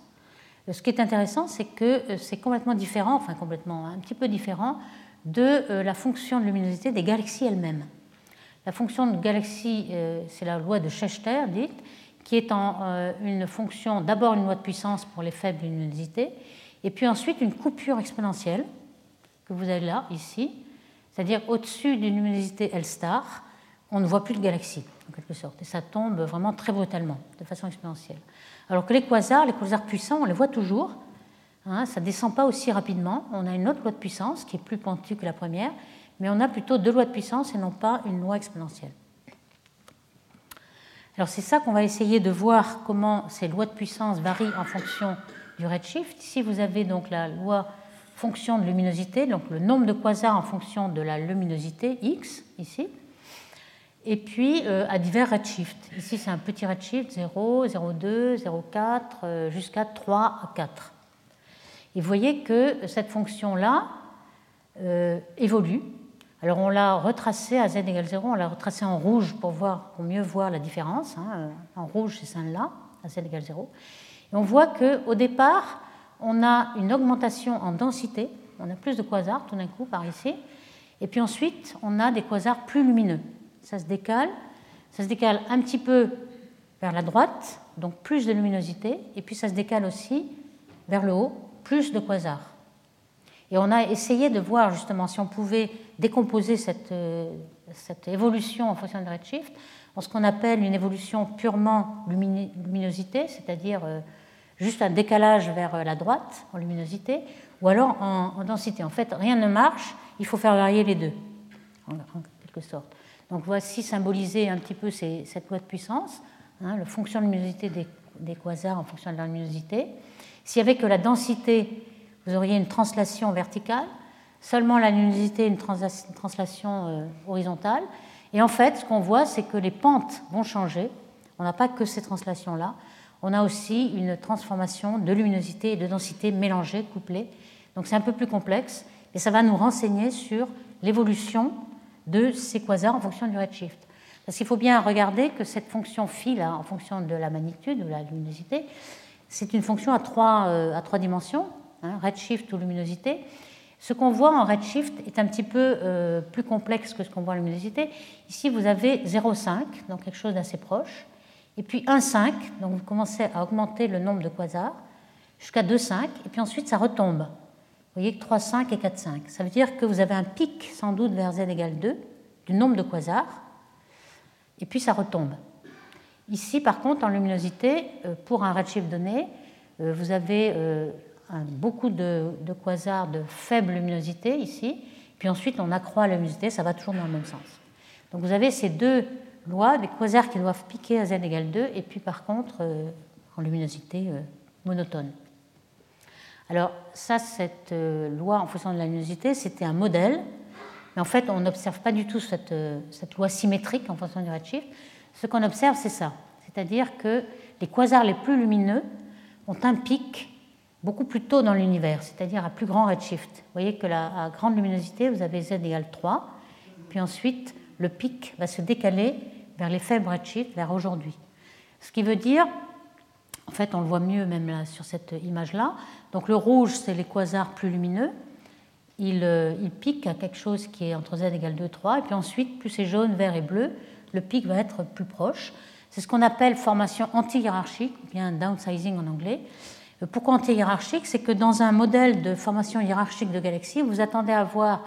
Ce qui est intéressant, c'est que c'est complètement différent, enfin complètement, un petit peu différent, de la fonction de luminosité des galaxies elles-mêmes. La fonction de galaxie, c'est la loi de Schechter, dite, qui est en une fonction, d'abord une loi de puissance pour les faibles luminosités, et puis ensuite une coupure exponentielle que vous avez là, ici, c'est-à-dire au-dessus d'une luminosité L star, on ne voit plus de galaxies, en quelque sorte, et ça tombe vraiment très brutalement, de façon exponentielle. Alors que les quasars, les quasars puissants, on les voit toujours, hein, ça ne descend pas aussi rapidement, on a une autre loi de puissance qui est plus pentue que la première, mais on a plutôt deux lois de puissance et non pas une loi exponentielle. Alors c'est ça qu'on va essayer de voir, comment ces lois de puissance varient en fonction du redshift. Ici, vous avez donc la loi fonction de luminosité, donc le nombre de quasars en fonction de la luminosité, x, ici, et puis euh, à divers redshifts. Ici, c'est un petit redshift, zéro, zéro virgule deux, zéro virgule quatre, jusqu'à trois à quatre. Et vous voyez que cette fonction-là euh, évolue. Alors, on l'a retracée à z égale zéro, on l'a retracée en rouge pour, voir, pour mieux voir la différence. Hein. En rouge, c'est celle-là, à z égale zéro. Et on voit qu'au départ, on a une augmentation en densité, on a plus de quasars tout d'un coup par ici, et puis ensuite, on a des quasars plus lumineux. Ça se décale, ça se décale un petit peu vers la droite, donc plus de luminosité, et puis ça se décale aussi vers le haut, plus de quasars. Et on a essayé de voir justement si on pouvait décomposer cette, cette évolution en fonction du redshift en ce qu'on appelle une évolution purement luminosité, c'est-à-dire juste un décalage vers la droite en luminosité, ou alors en, en densité. En fait, rien ne marche, il faut faire varier les deux, en, en quelque sorte. Donc voici symboliser un petit peu ces, cette loi de puissance, hein, la fonction de luminosité des, des quasars en fonction de la luminosité. S'il n'y avait que la densité, vous auriez une translation verticale, seulement la luminosité, une, trans, une translation euh, horizontale. Et en fait, ce qu'on voit, c'est que les pentes vont changer. On n'a pas que ces translations-là. On a aussi une transformation de luminosité et de densité mélangées, couplées. Donc c'est un peu plus complexe, et ça va nous renseigner sur l'évolution de ces quasars en fonction du redshift. Parce qu'il faut bien regarder que cette fonction phi, là, en fonction de la magnitude ou la luminosité, c'est une fonction à trois, euh, à trois dimensions, hein, redshift ou luminosité. Ce qu'on voit en redshift est un petit peu euh, plus complexe que ce qu'on voit en luminosité. Ici, vous avez zéro virgule cinq, donc quelque chose d'assez proche. Et puis un virgule cinq, donc vous commencez à augmenter le nombre de quasars, jusqu'à deux virgule cinq, et puis ensuite ça retombe. Vous voyez que trois virgule cinq et quatre virgule cinq. Ça veut dire que vous avez un pic, sans doute, vers z égale deux, du nombre de quasars, et puis ça retombe. Ici, par contre, en luminosité, pour un redshift donné, vous avez beaucoup de quasars de faible luminosité, ici, puis ensuite on accroît la luminosité, ça va toujours dans le même sens. Donc vous avez ces deux loi des quasars qui doivent piquer à z égale deux, et puis par contre euh, en luminosité euh, monotone. Alors ça, cette euh, loi en fonction de la luminosité, c'était un modèle, mais en fait on n'observe pas du tout cette, euh, cette loi symétrique en fonction du redshift. Ce qu'on observe, c'est ça, c'est-à-dire que les quasars les plus lumineux ont un pic beaucoup plus tôt dans l'univers, c'est-à-dire à plus grand redshift. Vous voyez que la, à grande luminosité, vous avez z égale trois, puis ensuite le pic va se décaler vers les faibles redshifts, vers aujourd'hui. Ce qui veut dire, en fait on le voit mieux même là, sur cette image-là, donc le rouge c'est les quasars plus lumineux, ils, ils piquent à quelque chose qui est entre z égale deux, trois, et puis ensuite plus c'est jaune, vert et bleu, le pic va être plus proche. C'est ce qu'on appelle formation anti-hiérarchique, ou bien downsizing en anglais. Pourquoi anti-hiérarchique? C'est que dans un modèle de formation hiérarchique de galaxies, vous attendez à voir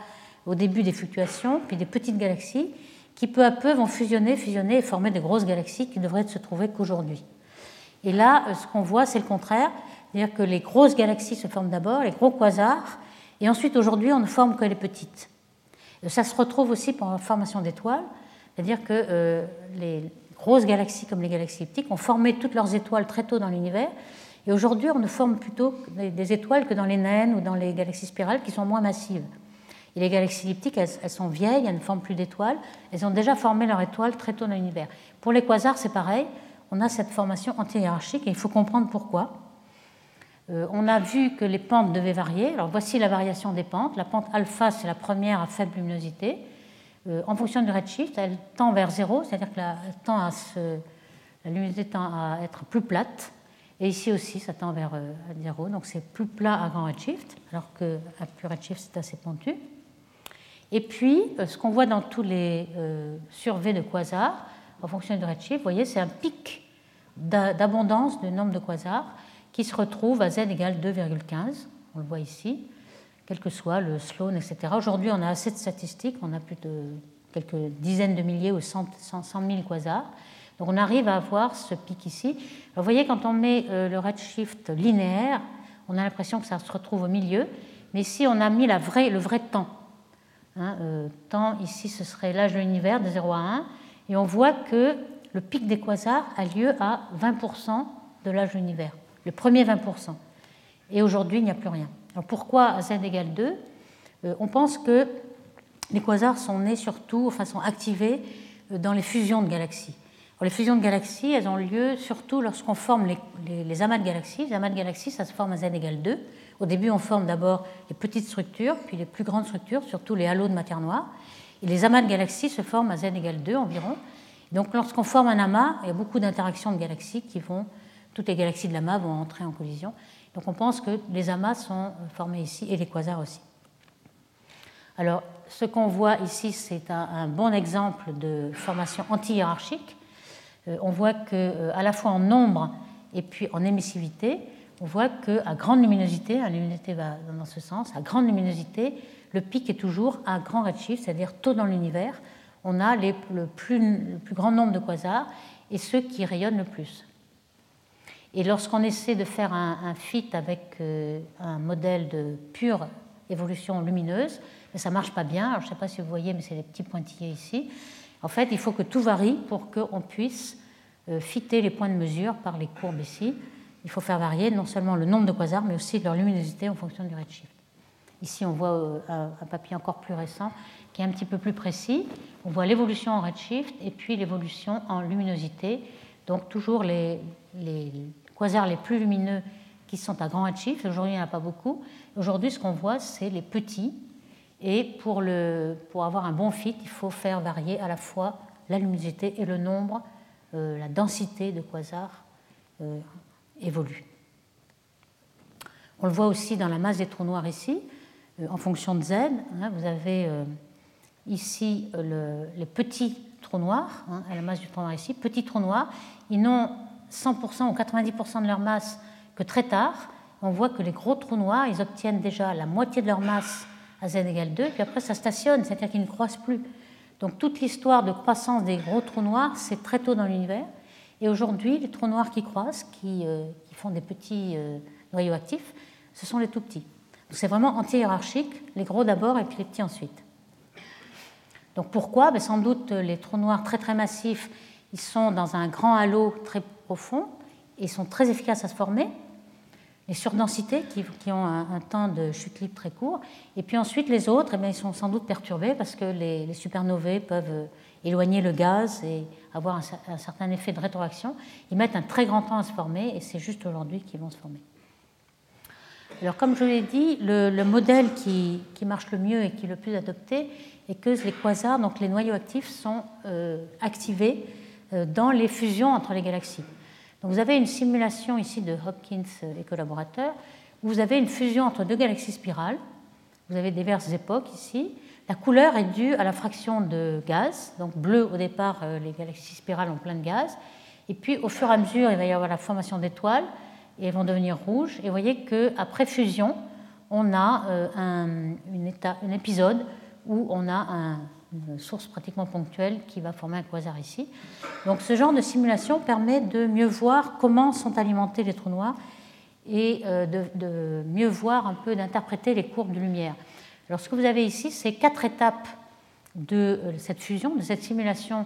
au début des fluctuations, puis des petites galaxies qui peu à peu vont fusionner, fusionner et former des grosses galaxies qui devraient se trouver qu'aujourd'hui. Et là, ce qu'on voit, c'est le contraire, C'est-à-dire que les grosses galaxies se forment d'abord, les gros quasars, et ensuite aujourd'hui on ne forme que les petites. Ça se retrouve aussi pour la formation d'étoiles, c'est-à-dire que euh, les grosses galaxies comme les galaxies elliptiques ont formé toutes leurs étoiles très tôt dans l'univers, et aujourd'hui on ne forme plutôt des étoiles que dans les naines ou dans les galaxies spirales qui sont moins massives. Et les galaxies elliptiques, elles, elles sont vieilles, elles ne forment plus d'étoiles, elles ont déjà formé leur étoile très tôt dans l'univers. Pour les quasars, c'est pareil, on a cette formation anti-hiérarchique et il faut comprendre pourquoi. Euh, on a vu que les pentes devaient varier, alors voici la variation des pentes. La pente alpha, c'est la première à faible luminosité. Euh, en fonction du redshift, elle tend vers zéro, c'est-à-dire que la, elle tend à se, la luminosité tend à être plus plate. Et ici aussi, ça tend vers euh, zéro, donc c'est plus plat à grand redshift, alors qu'à plus redshift, c'est assez pentu. Et puis, ce qu'on voit dans tous les euh, surveys de quasars, en fonction du redshift, vous voyez, c'est un pic d'abondance du nombre de quasars qui se retrouve à z égale deux virgule quinze, on le voit ici, quel que soit le Sloan, et cetera. Aujourd'hui, on a assez de statistiques, on a plus de quelques dizaines de milliers ou cent mille quasars, donc on arrive à avoir ce pic ici. Alors, vous voyez, quand on met le redshift linéaire, on a l'impression que ça se retrouve au milieu, mais ici, on a mis la vraie, le vrai temps. Hein, euh, temps, ici, ce serait l'âge de l'univers, de zéro à un, et on voit que le pic des quasars a lieu à vingt pour cent de l'âge de l'univers, le premier vingt pour cent. Et aujourd'hui, il n'y a plus rien. Alors pourquoi à z égale deux? euh, On pense que les quasars sont nés surtout, enfin sont activés dans les fusions de galaxies. Alors, les fusions de galaxies, elles ont lieu surtout lorsqu'on forme les, les, les amas de galaxies. Les amas de galaxies, ça se forme à z égale deux. Au début, on forme d'abord les petites structures, puis les plus grandes structures, surtout les halos de matière noire. Et les amas de galaxies se forment à z égale deux environ. Donc lorsqu'on forme un amas, il y a beaucoup d'interactions de galaxies qui vont, toutes les galaxies de l'amas vont entrer en collision. Donc on pense que les amas sont formés ici et les quasars aussi. Alors ce qu'on voit ici, c'est un, un bon exemple de formation anti-hiérarchique. Euh, on voit que euh, à la fois en nombre et puis en émissivité, on voit qu'à grande luminosité, la luminosité va dans ce sens, à grande luminosité, le pic est toujours à grand redshift, c'est-à-dire tôt dans l'univers, on a les, le, plus, le plus grand nombre de quasars et ceux qui rayonnent le plus. Et lorsqu'on essaie de faire un, un fit avec euh, un modèle de pure évolution lumineuse, mais ça ne marche pas bien. Alors, je ne sais pas si vous voyez, mais c'est les petits pointillés ici. En fait, il faut que tout varie pour qu'on puisse euh, fitter les points de mesure par les courbes ici. Il faut faire varier non seulement le nombre de quasars, mais aussi leur luminosité en fonction du redshift. Ici, on voit un papier encore plus récent qui est un petit peu plus précis. On voit l'évolution en redshift et puis l'évolution en luminosité. Donc toujours les, les quasars les plus lumineux qui sont à grand redshift. Aujourd'hui, il n'y en a pas beaucoup. Aujourd'hui, ce qu'on voit, c'est les petits. Et pour, le, pour avoir un bon fit, il faut faire varier à la fois la luminosité et le nombre, euh, la densité de quasars euh, évolue. On le voit aussi dans la masse des trous noirs ici. En fonction de z, vous avez ici les petits trous noirs, à la masse du trou noir ici, petits trous noirs, ils n'ont cent pour cent ou quatre-vingt-dix pour cent de leur masse que très tard. On voit que les gros trous noirs, ils obtiennent déjà la moitié de leur masse à z égale deux, puis après ça stationne, c'est-à-dire qu'ils ne croissent plus. Donc toute l'histoire de croissance des gros trous noirs, c'est très tôt dans l'univers. Et aujourd'hui, les trous noirs qui croissent, qui, euh, qui font des petits euh, noyaux actifs, ce sont les tout petits. C'est vraiment anti-hiérarchique, les gros d'abord et puis les petits ensuite. Donc pourquoi? Ben sans doute les trous noirs très très massifs, ils sont dans un grand halo très profond et ils sont très efficaces à se former. Les surdensités qui, qui ont un, un temps de chute libre très court. Et puis ensuite les autres, eh bien, ils sont sans doute perturbés parce que les, les supernovae peuvent éloigner le gaz et avoir un, un certain effet de rétroaction. Ils mettent un très grand temps à se former et c'est juste aujourd'hui qu'ils vont se former. Alors, comme je l'ai dit, le, le modèle qui, qui marche le mieux et qui est le plus adopté est que les quasars, donc les noyaux actifs, sont euh, activés euh, dans les fusions entre les galaxies. Donc, vous avez une simulation ici de Hopkins et collaborateurs où vous avez une fusion entre deux galaxies spirales. Vous avez diverses époques ici. La couleur est due à la fraction de gaz. Donc, bleu au départ, euh, les galaxies spirales ont plein de gaz. Et puis, au fur et à mesure, il va y avoir la formation d'étoiles. Et elles vont devenir rouges. Et vous voyez qu'après fusion, on a euh, un, une état, un épisode où on a un, une source pratiquement ponctuelle qui va former un quasar ici. Donc ce genre de simulation permet de mieux voir comment sont alimentés les trous noirs. et de, de mieux voir un peu, d'interpréter les courbes de lumière. Alors ce que vous avez ici, c'est quatre étapes de cette fusion, de cette simulation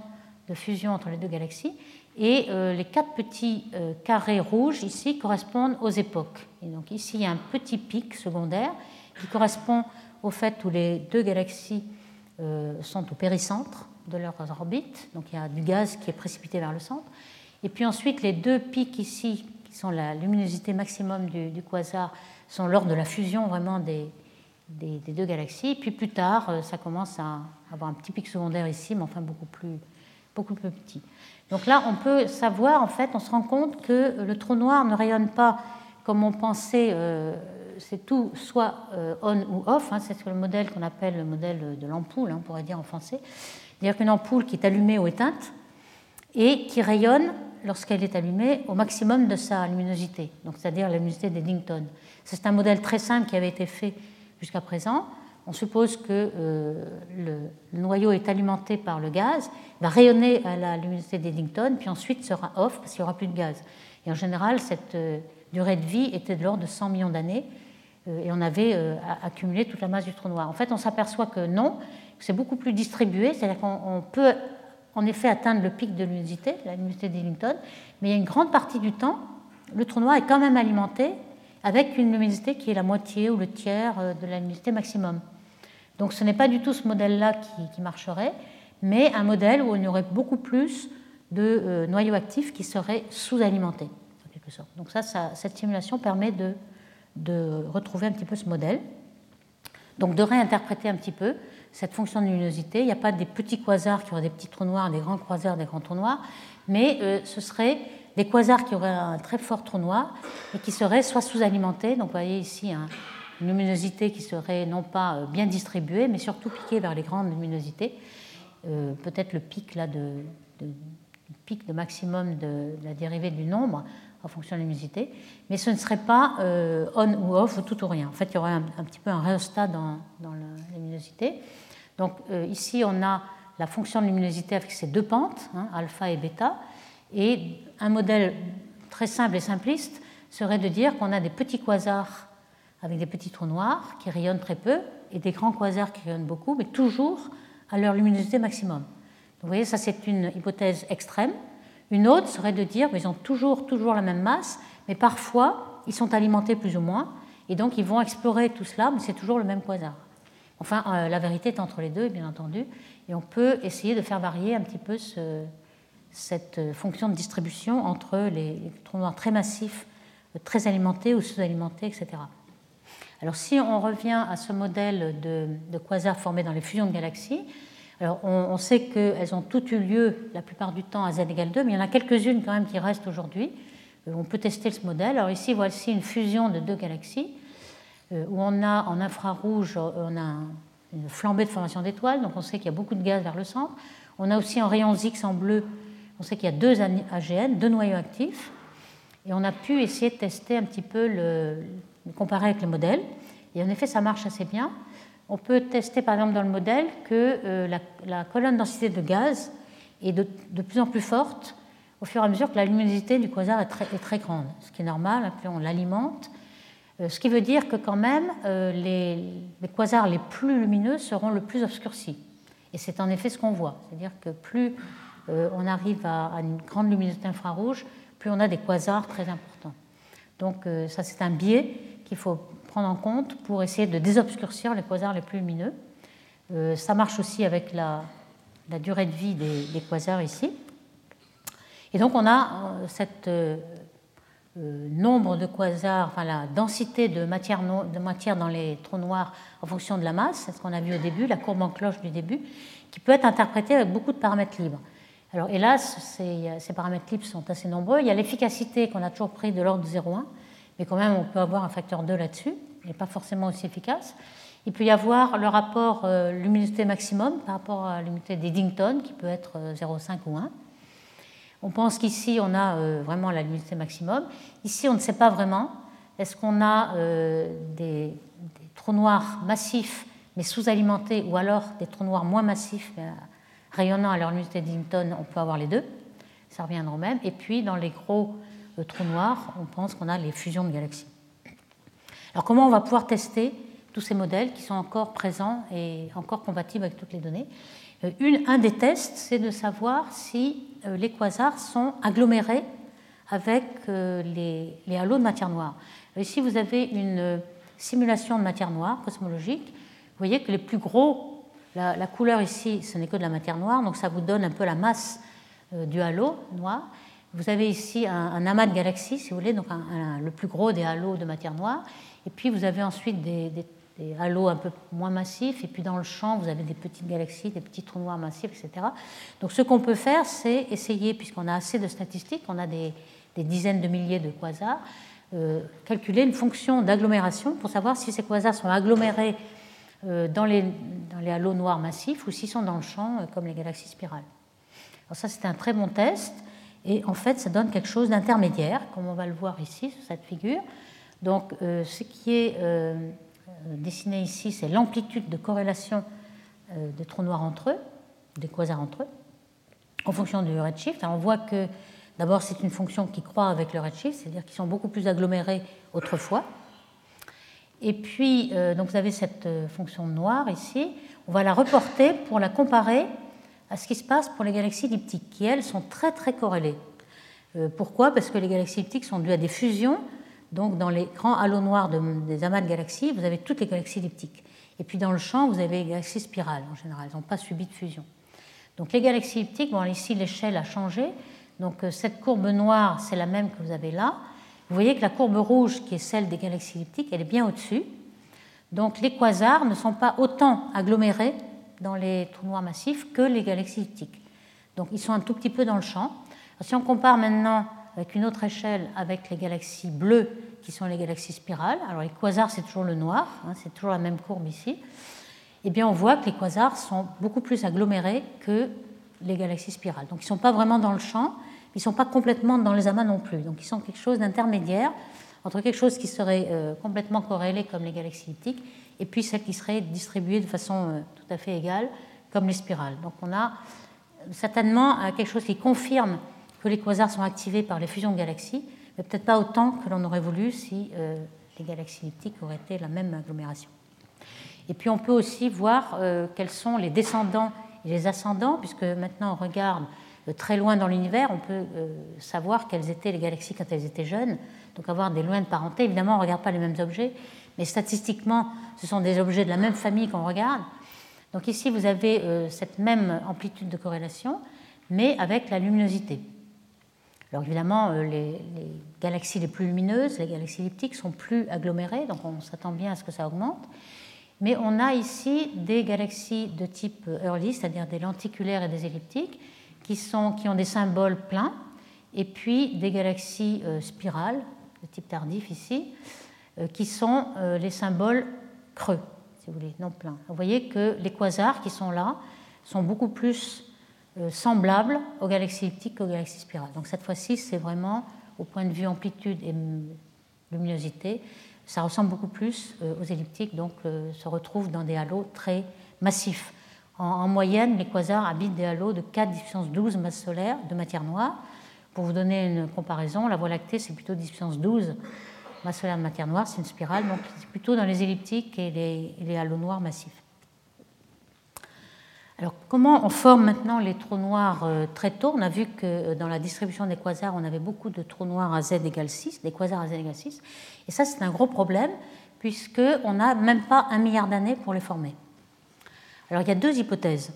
de fusion entre les deux galaxies, et les quatre petits carrés rouges ici correspondent aux époques. Et donc ici, il y a un petit pic secondaire qui correspond au fait où les deux galaxies sont au péricentre de leur orbite, donc il y a du gaz qui est précipité vers le centre. Et puis ensuite, les deux pics ici, qui sont la luminosité maximum du, du quasar, sont lors de la fusion vraiment des, des, des deux galaxies. Et puis plus tard, ça commence à avoir un petit pic secondaire ici, mais enfin beaucoup plus, beaucoup plus petit. Donc là, on peut savoir, en fait, on se rend compte que le trou noir ne rayonne pas comme on pensait, euh, c'est tout soit euh, on ou off, hein, c'est ce que le modèle qu'on appelle le modèle de l'ampoule, hein, on pourrait dire en français, c'est-à-dire qu'une ampoule qui est allumée ou éteinte et qui rayonne lorsqu'elle est allumée au maximum de sa luminosité, donc c'est-à-dire la luminosité d'Eddington. C'est un modèle très simple qui avait été fait jusqu'à présent. On suppose que euh, le noyau est alimenté par le gaz, va rayonner à la luminosité d'Eddington, puis ensuite sera off parce qu'il n'y aura plus de gaz. Et en général, cette euh, durée de vie était de l'ordre de cent millions d'années euh, et on avait euh, accumulé toute la masse du trou noir. En fait, on s'aperçoit que non, que c'est beaucoup plus distribué, c'est-à-dire qu'on peut en effet atteindre le pic de luminosité, la luminosité d'Eddington, mais il y a une grande partie du temps, le trou noir est quand même alimenté avec une luminosité qui est la moitié ou le tiers de la luminosité maximum. Donc ce n'est pas du tout ce modèle-là qui, qui marcherait, mais un modèle où il y aurait beaucoup plus de euh, noyaux actifs qui seraient sous-alimentés, en quelque sorte. Donc ça, ça cette simulation permet de, de retrouver un petit peu ce modèle, donc de réinterpréter un petit peu cette fonction de luminosité. Il n'y a pas des petits quasars qui auraient des petits trous noirs, des grands quasars, des grands trous noirs, mais euh, ce seraient des quasars qui auraient un très fort trou noir et qui seraient soit sous-alimentés, donc vous voyez ici hein, une luminosité qui serait non pas bien distribuée, mais surtout piquée vers les grandes luminosités, euh, peut-être le pic, là, de, de, le pic de maximum de, de la dérivée du nombre en fonction de la luminosité, mais ce ne serait pas euh, on ou off ou tout ou rien. En fait, il y aurait un, un petit peu un rhéostat dans, dans la luminosité. Donc euh, ici, on a la fonction de luminosité avec ses deux pentes, hein, alpha et bêta, et un modèle très simple et simpliste serait de dire qu'on a des petits quasars avec des petits trous noirs qui rayonnent très peu et des grands quasars qui rayonnent beaucoup, mais toujours à leur luminosité maximum. Donc, vous voyez, ça c'est une hypothèse extrême. Une autre serait de dire qu'ils ont toujours, toujours la même masse, mais parfois ils sont alimentés plus ou moins, et donc ils vont explorer tout cela, mais c'est toujours le même quasar. Enfin, euh, la vérité est entre les deux, bien entendu, et on peut essayer de faire varier un petit peu ce, cette fonction de distribution entre les, les trous noirs très massifs, très alimentés ou sous-alimentés, et cetera. Alors, si on revient à ce modèle de, de quasars formés dans les fusions de galaxies, alors on, on sait qu'elles ont toutes eu lieu la plupart du temps à z égale deux, mais il y en a quelques-unes quand même qui restent aujourd'hui. On peut tester ce modèle. Alors ici, voici une fusion de deux galaxies où on a en infrarouge on a une flambée de formation d'étoiles, donc on sait qu'il y a beaucoup de gaz vers le centre. On a aussi en rayons X en bleu, on sait qu'il y a deux A G N, deux noyaux actifs, et on a pu essayer de tester un petit peu le... comparer avec les modèles. Et en effet, ça marche assez bien. On peut tester, par exemple, dans le modèle que euh, la, la colonne de densité de gaz est de, de plus en plus forte au fur et à mesure que la luminosité du quasar est très, est très grande, ce qui est normal, hein, plus on l'alimente. Euh, ce qui veut dire que quand même, euh, les, les quasars les plus lumineux seront le plus obscurcis. Et c'est en effet ce qu'on voit. C'est-à-dire que plus euh, on arrive à, à une grande luminosité infrarouge, plus on a des quasars très importants. Donc euh, ça, c'est un biais qu'il faut prendre en compte pour essayer de désobscurcir les quasars les plus lumineux. Euh, ça marche aussi avec la, la durée de vie des, des quasars ici. Et donc on a euh, cette euh, nombre de quasars, enfin la densité de matière, no, de matière dans les trous noirs en fonction de la masse, c'est ce qu'on a vu au début, la courbe en cloche du début, qui peut être interprétée avec beaucoup de paramètres libres. Alors hélas, ces, ces paramètres libres sont assez nombreux. Il y a l'efficacité qu'on a toujours pris de l'ordre de zéro virgule un, mais quand même on peut avoir un facteur deux là-dessus, il n'est pas forcément aussi efficace. Il peut y avoir le rapport euh, luminosité maximum par rapport à l'unité d'Eddington qui peut être euh, zéro virgule cinq ou un. On pense qu'ici on a euh, vraiment la luminosité maximum. Ici on ne sait pas vraiment, est-ce qu'on a euh, des, des trous noirs massifs mais sous-alimentés ou alors des trous noirs moins massifs mais, rayonnant à leur luminosité d'Eddington, on peut avoir les deux, ça revient au même. Et puis dans les gros trous noirs, on pense qu'on a les fusions de galaxies. Alors comment on va pouvoir tester tous ces modèles qui sont encore présents et encore compatibles avec toutes les données? Une, un des tests, c'est de savoir si les quasars sont agglomérés avec les, les halos de matière noire. Ici, vous avez une simulation de matière noire cosmologique. Vous voyez que les plus gros, la, la couleur ici, ce n'est que de la matière noire, donc ça vous donne un peu la masse du halo noir. Vous avez ici un, un amas de galaxies, si vous voulez, donc un, un, le plus gros des halos de matière noire. Et puis vous avez ensuite des, des, des halos un peu moins massifs. Et puis dans le champ, vous avez des petites galaxies, des petits trous noirs massifs, et cetera. Donc ce qu'on peut faire, c'est essayer, puisqu'on a assez de statistiques, on a des, des dizaines de milliers de quasars, euh, calculer une fonction d'agglomération pour savoir si ces quasars sont agglomérés euh, dans, les, dans les halos noirs massifs ou s'ils sont dans le champ, euh, comme les galaxies spirales. Alors ça, c'était un très bon test. Et en fait, ça donne quelque chose d'intermédiaire, comme on va le voir ici, sur cette figure. Donc, euh, ce qui est euh, dessiné ici, c'est l'amplitude de corrélation euh, des trous noirs entre eux, des quasars entre eux, en fonction du redshift. Alors, on voit que, d'abord, c'est une fonction qui croît avec le redshift, c'est-à-dire qu'ils sont beaucoup plus agglomérés autrefois. Et puis, euh, donc, vous avez cette fonction noire ici. On va la reporter pour la comparer à ce qui se passe pour les galaxies elliptiques, qui elles sont très très corrélées. Euh, pourquoi? Parce que les galaxies elliptiques sont dues à des fusions, donc dans les grands halos noirs de, des amas de galaxies, vous avez toutes les galaxies elliptiques. Et puis dans le champ, vous avez les galaxies spirales en général, elles n'ont pas subi de fusion. Donc les galaxies elliptiques, bon, ici l'échelle a changé, donc euh, cette courbe noire c'est la même que vous avez là. Vous voyez que la courbe rouge qui est celle des galaxies elliptiques, elle est bien au-dessus. Donc les quasars ne sont pas autant agglomérés dans les trous noirs massifs que les galaxies elliptiques. Donc ils sont un tout petit peu dans le champ. Alors, si on compare maintenant avec une autre échelle avec les galaxies bleues qui sont les galaxies spirales, alors les quasars c'est toujours le noir, hein, c'est toujours la même courbe ici, eh bien on voit que les quasars sont beaucoup plus agglomérés que les galaxies spirales. Donc ils ne sont pas vraiment dans le champ, ils ne sont pas complètement dans les amas non plus. Donc ils sont quelque chose d'intermédiaire entre quelque chose qui serait euh, complètement corrélé comme les galaxies elliptiques et puis celles qui seraient distribuées de façon tout à fait égale, comme les spirales. Donc on a certainement quelque chose qui confirme que les quasars sont activés par les fusions de galaxies, mais peut-être pas autant que l'on aurait voulu si euh, les galaxies elliptiques auraient été la même agglomération. Et puis on peut aussi voir euh, quels sont les descendants et les ascendants, puisque maintenant on regarde euh, très loin dans l'univers, on peut euh, savoir quelles étaient les galaxies quand elles étaient jeunes, donc avoir des loins de parenté. Évidemment, on ne regarde pas les mêmes objets, mais statistiquement, ce sont des objets de la même famille qu'on regarde. Donc ici, vous avez euh, cette même amplitude de corrélation, mais avec la luminosité. Alors évidemment, euh, les, les galaxies les plus lumineuses, les galaxies elliptiques, sont plus agglomérées, donc on s'attend bien à ce que ça augmente. Mais on a ici des galaxies de type Early, c'est-à-dire des lenticulaires et des elliptiques, qui, sont, qui ont des symboles pleins, et puis des galaxies euh, spirales, de type tardif ici, qui sont les symboles creux, si vous voulez, non pleins. Vous voyez que les quasars qui sont là sont beaucoup plus semblables aux galaxies elliptiques qu'aux galaxies spirales. Donc cette fois-ci, c'est vraiment, au point de vue amplitude et luminosité, ça ressemble beaucoup plus aux elliptiques, donc se retrouvent dans des halos très massifs. En, en moyenne, les quasars habitent des halos de quatre dix puissance douze masses solaires de matière noire. Pour vous donner une comparaison, la Voie lactée, c'est plutôt dix puissance douze masse solaire de matière noire, c'est une spirale, donc c'est plutôt dans les elliptiques et les, les halos noirs massifs. Alors comment on forme maintenant les trous noirs euh, très tôt? On a vu que euh, dans la distribution des quasars, on avait beaucoup de trous noirs à Z égale six, des quasars à Z égale six, et ça c'est un gros problème, puisqu'on n'a même pas un milliard d'années pour les former. Alors il y a deux hypothèses.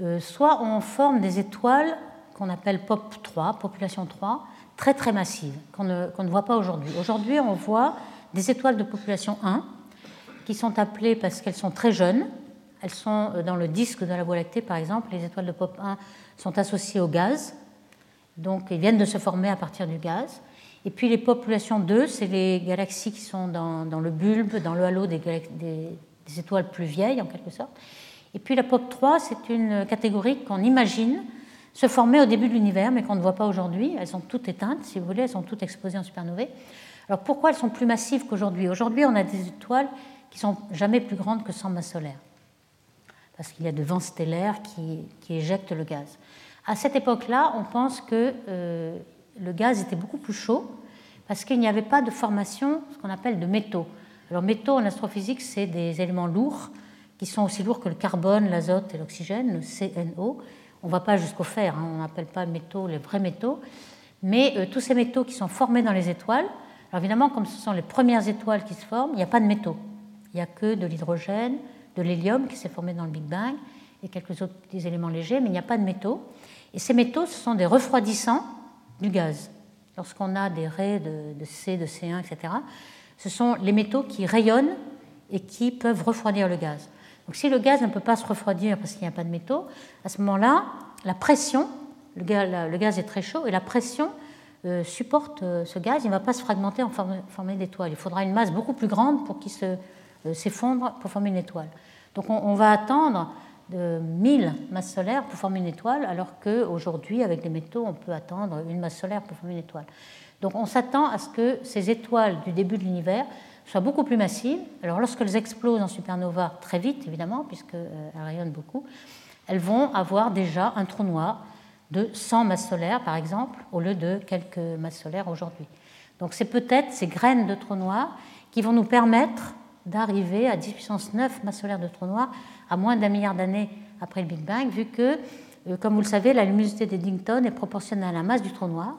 Euh, soit on forme des étoiles qu'on appelle P O P trois, population trois, très très massive, qu'on ne, qu'on ne voit pas aujourd'hui. Aujourd'hui, on voit des étoiles de population un qui sont appelées parce qu'elles sont très jeunes. Elles sont dans le disque de la Voie lactée, par exemple. Les étoiles de P O P un sont associées au gaz, donc elles viennent de se former à partir du gaz. Et puis les populations deux, c'est les galaxies qui sont dans, dans le bulbe, dans le halo des, des, des étoiles plus vieilles, en quelque sorte. Et puis la P O P trois, c'est une catégorie qu'on imagine se former au début de l'univers, mais qu'on ne voit pas aujourd'hui. Elles sont toutes éteintes, si vous voulez, elles sont toutes exposées en supernovae. Alors pourquoi elles sont plus massives qu'aujourd'hui? Aujourd'hui, on a des étoiles qui ne sont jamais plus grandes que cent masses solaires, parce qu'il y a de vents stellaires qui, qui éjectent le gaz. À cette époque-là, on pense que euh, le gaz était beaucoup plus chaud parce qu'il n'y avait pas de formation, ce qu'on appelle de métaux. Alors métaux en astrophysique, c'est des éléments lourds qui sont aussi lourds que le carbone, l'azote et l'oxygène, le C N O. On ne va pas jusqu'au fer, hein, on n'appelle pas métaux les vrais métaux. Mais euh, tous ces métaux qui sont formés dans les étoiles, alors évidemment, comme ce sont les premières étoiles qui se forment, il n'y a pas de métaux. Il n'y a que de l'hydrogène, de l'hélium qui s'est formé dans le Big Bang et quelques autres petits éléments légers, mais il n'y a pas de métaux. Et ces métaux, ce sont des refroidissants du gaz. Lorsqu'on a des raies de, de C, de C un, et cetera, ce sont les métaux qui rayonnent et qui peuvent refroidir le gaz. Donc si le gaz ne peut pas se refroidir parce qu'il n'y a pas de métaux, à ce moment-là, la pression, le gaz, le gaz est très chaud, et la pression euh, supporte euh, ce gaz, il ne va pas se fragmenter en forme, former d'étoiles. Il faudra une masse beaucoup plus grande pour qu'il se, euh, s'effondre pour former une étoile. Donc on, on va attendre de mille masses solaires pour former une étoile, alors qu'aujourd'hui, avec les métaux, on peut attendre une masse solaire pour former une étoile. Donc on s'attend à ce que ces étoiles du début de l'univers soient beaucoup plus massives. Alors lorsqu'elles explosent en supernova, très vite évidemment, puisqu'elles rayonnent beaucoup, elles vont avoir déjà un trou noir de cent masses solaires, par exemple, au lieu de quelques masses solaires aujourd'hui. Donc c'est peut-être ces graines de trou noir qui vont nous permettre d'arriver à dix puissance neuf masses solaires de trou noir à moins d'un milliard d'années après le Big Bang, vu que, comme vous le savez, la luminosité d'Eddington est proportionnelle à la masse du trou noir.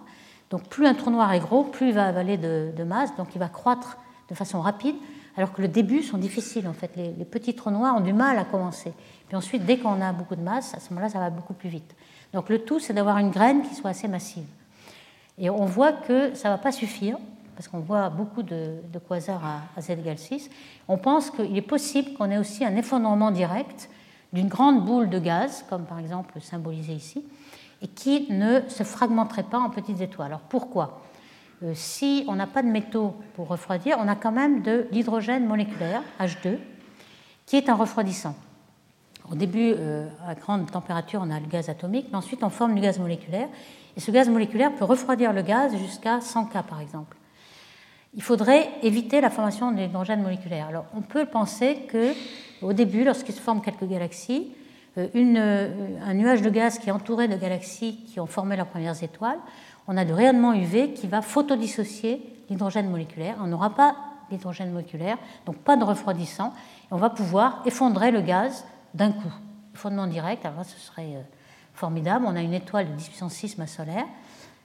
Donc plus un trou noir est gros, plus il va avaler de, de masse, donc il va croître de façon rapide, alors que le début sont difficiles en fait. Les, les petits trous noirs ont du mal à commencer. Puis ensuite, dès qu'on a beaucoup de masse, à ce moment-là, ça va beaucoup plus vite. Donc le tout, c'est d'avoir une graine qui soit assez massive. Et on voit que ça ne va pas suffire, parce qu'on voit beaucoup de, de quasars à, à Z égale six. On pense qu'il est possible qu'on ait aussi un effondrement direct d'une grande boule de gaz, comme par exemple symbolisé ici, et qui ne se fragmenterait pas en petites étoiles. Alors pourquoi ? euh, Si on n'a pas de métaux pour refroidir, on a quand même de l'hydrogène moléculaire, H deux, qui est un refroidissant. Au début, euh, à grande température, on a le gaz atomique, mais ensuite on forme du gaz moléculaire, et ce gaz moléculaire peut refroidir le gaz jusqu'à cent K par exemple. Il faudrait éviter la formation de l'hydrogène moléculaire. Alors on peut penser qu'au début, lorsqu'il se forment quelques galaxies, Une, un nuage de gaz qui est entouré de galaxies qui ont formé leurs premières étoiles, on a du rayonnement U V qui va photodissocier l'hydrogène moléculaire. On n'aura pas d'hydrogène moléculaire, donc pas de refroidissant. On va pouvoir effondrer le gaz d'un coup. Effondrement direct, alors ce serait formidable. On a une étoile de dix puissance six masse solaire.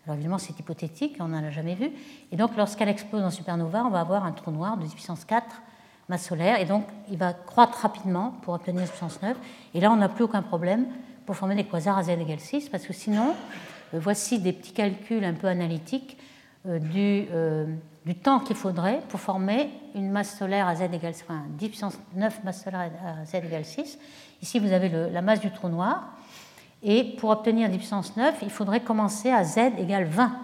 Alors évidemment, c'est hypothétique, on n'en a jamais vu. Et donc, lorsqu'elle explose en supernova, on va avoir un trou noir de dix puissance quatre masse solaire, et donc il va croître rapidement pour obtenir dix puissance neuf, et là on n'a plus aucun problème pour former des quasars à Z égale six, parce que sinon, euh, voici des petits calculs un peu analytiques euh, du, euh, du temps qu'il faudrait pour former une masse solaire à Z égale enfin, dix puissance neuf masse solaire à Z égale six. Ici vous avez le, la masse du trou noir, et pour obtenir dix puissance neuf, il faudrait commencer à Z égale vingt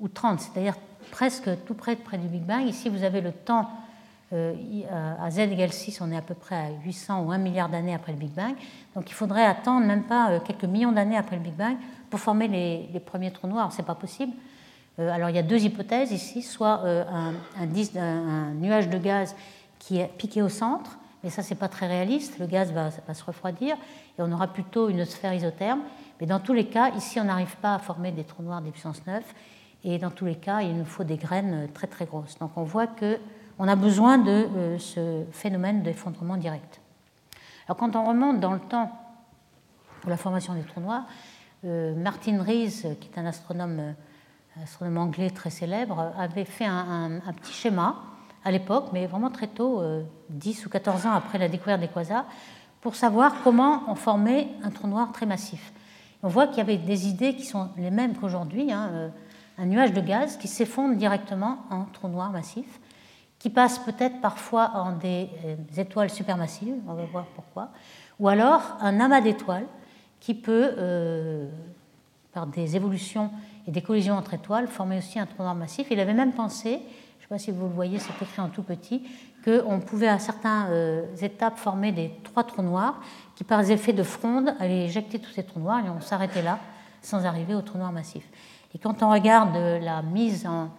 ou trente, c'est-à-dire presque tout près de près du Big Bang. Ici vous avez le temps. Euh, à Z égale six, on est à peu près à huit cents ou un milliard d'années après le Big Bang. Donc il faudrait attendre même pas quelques millions d'années après le Big Bang pour former les, les premiers trous noirs. C'est pas possible. Euh, alors il y a deux hypothèses ici, soit euh, un, un, un nuage de gaz qui est piqué au centre, mais ça c'est pas très réaliste, le gaz va, va se refroidir et on aura plutôt une sphère isotherme. Mais dans tous les cas, ici on n'arrive pas à former des trous noirs des puissance neuf, et dans tous les cas, il nous faut des graines très très grosses. Donc on voit que on a besoin de euh, ce phénomène d'effondrement direct. Alors, quand on remonte dans le temps pour la formation des trous noirs, euh, Martin Rees, qui est un astronome, euh, astronome anglais très célèbre, avait fait un, un, un petit schéma à l'époque, mais vraiment très tôt, euh, dix ou quatorze ans après la découverte des quasars, pour savoir comment on formait un trou noir très massif. On voit qu'il y avait des idées qui sont les mêmes qu'aujourd'hui, hein, euh, un nuage de gaz qui s'effondre directement en trou noir massif, qui passent peut-être parfois en des étoiles supermassives, on va voir pourquoi, ou alors un amas d'étoiles qui peut, euh, par des évolutions et des collisions entre étoiles, former aussi un trou noir massif. Il avait même pensé, je ne sais pas si vous le voyez, c'est écrit en tout petit, qu'on pouvait à certaines euh, étapes former des trois trous noirs qui, par effet de fronde, allaient éjecter tous ces trous noirs et on s'arrêtait là sans arriver au trou noir massif. Et quand on regarde la mise en,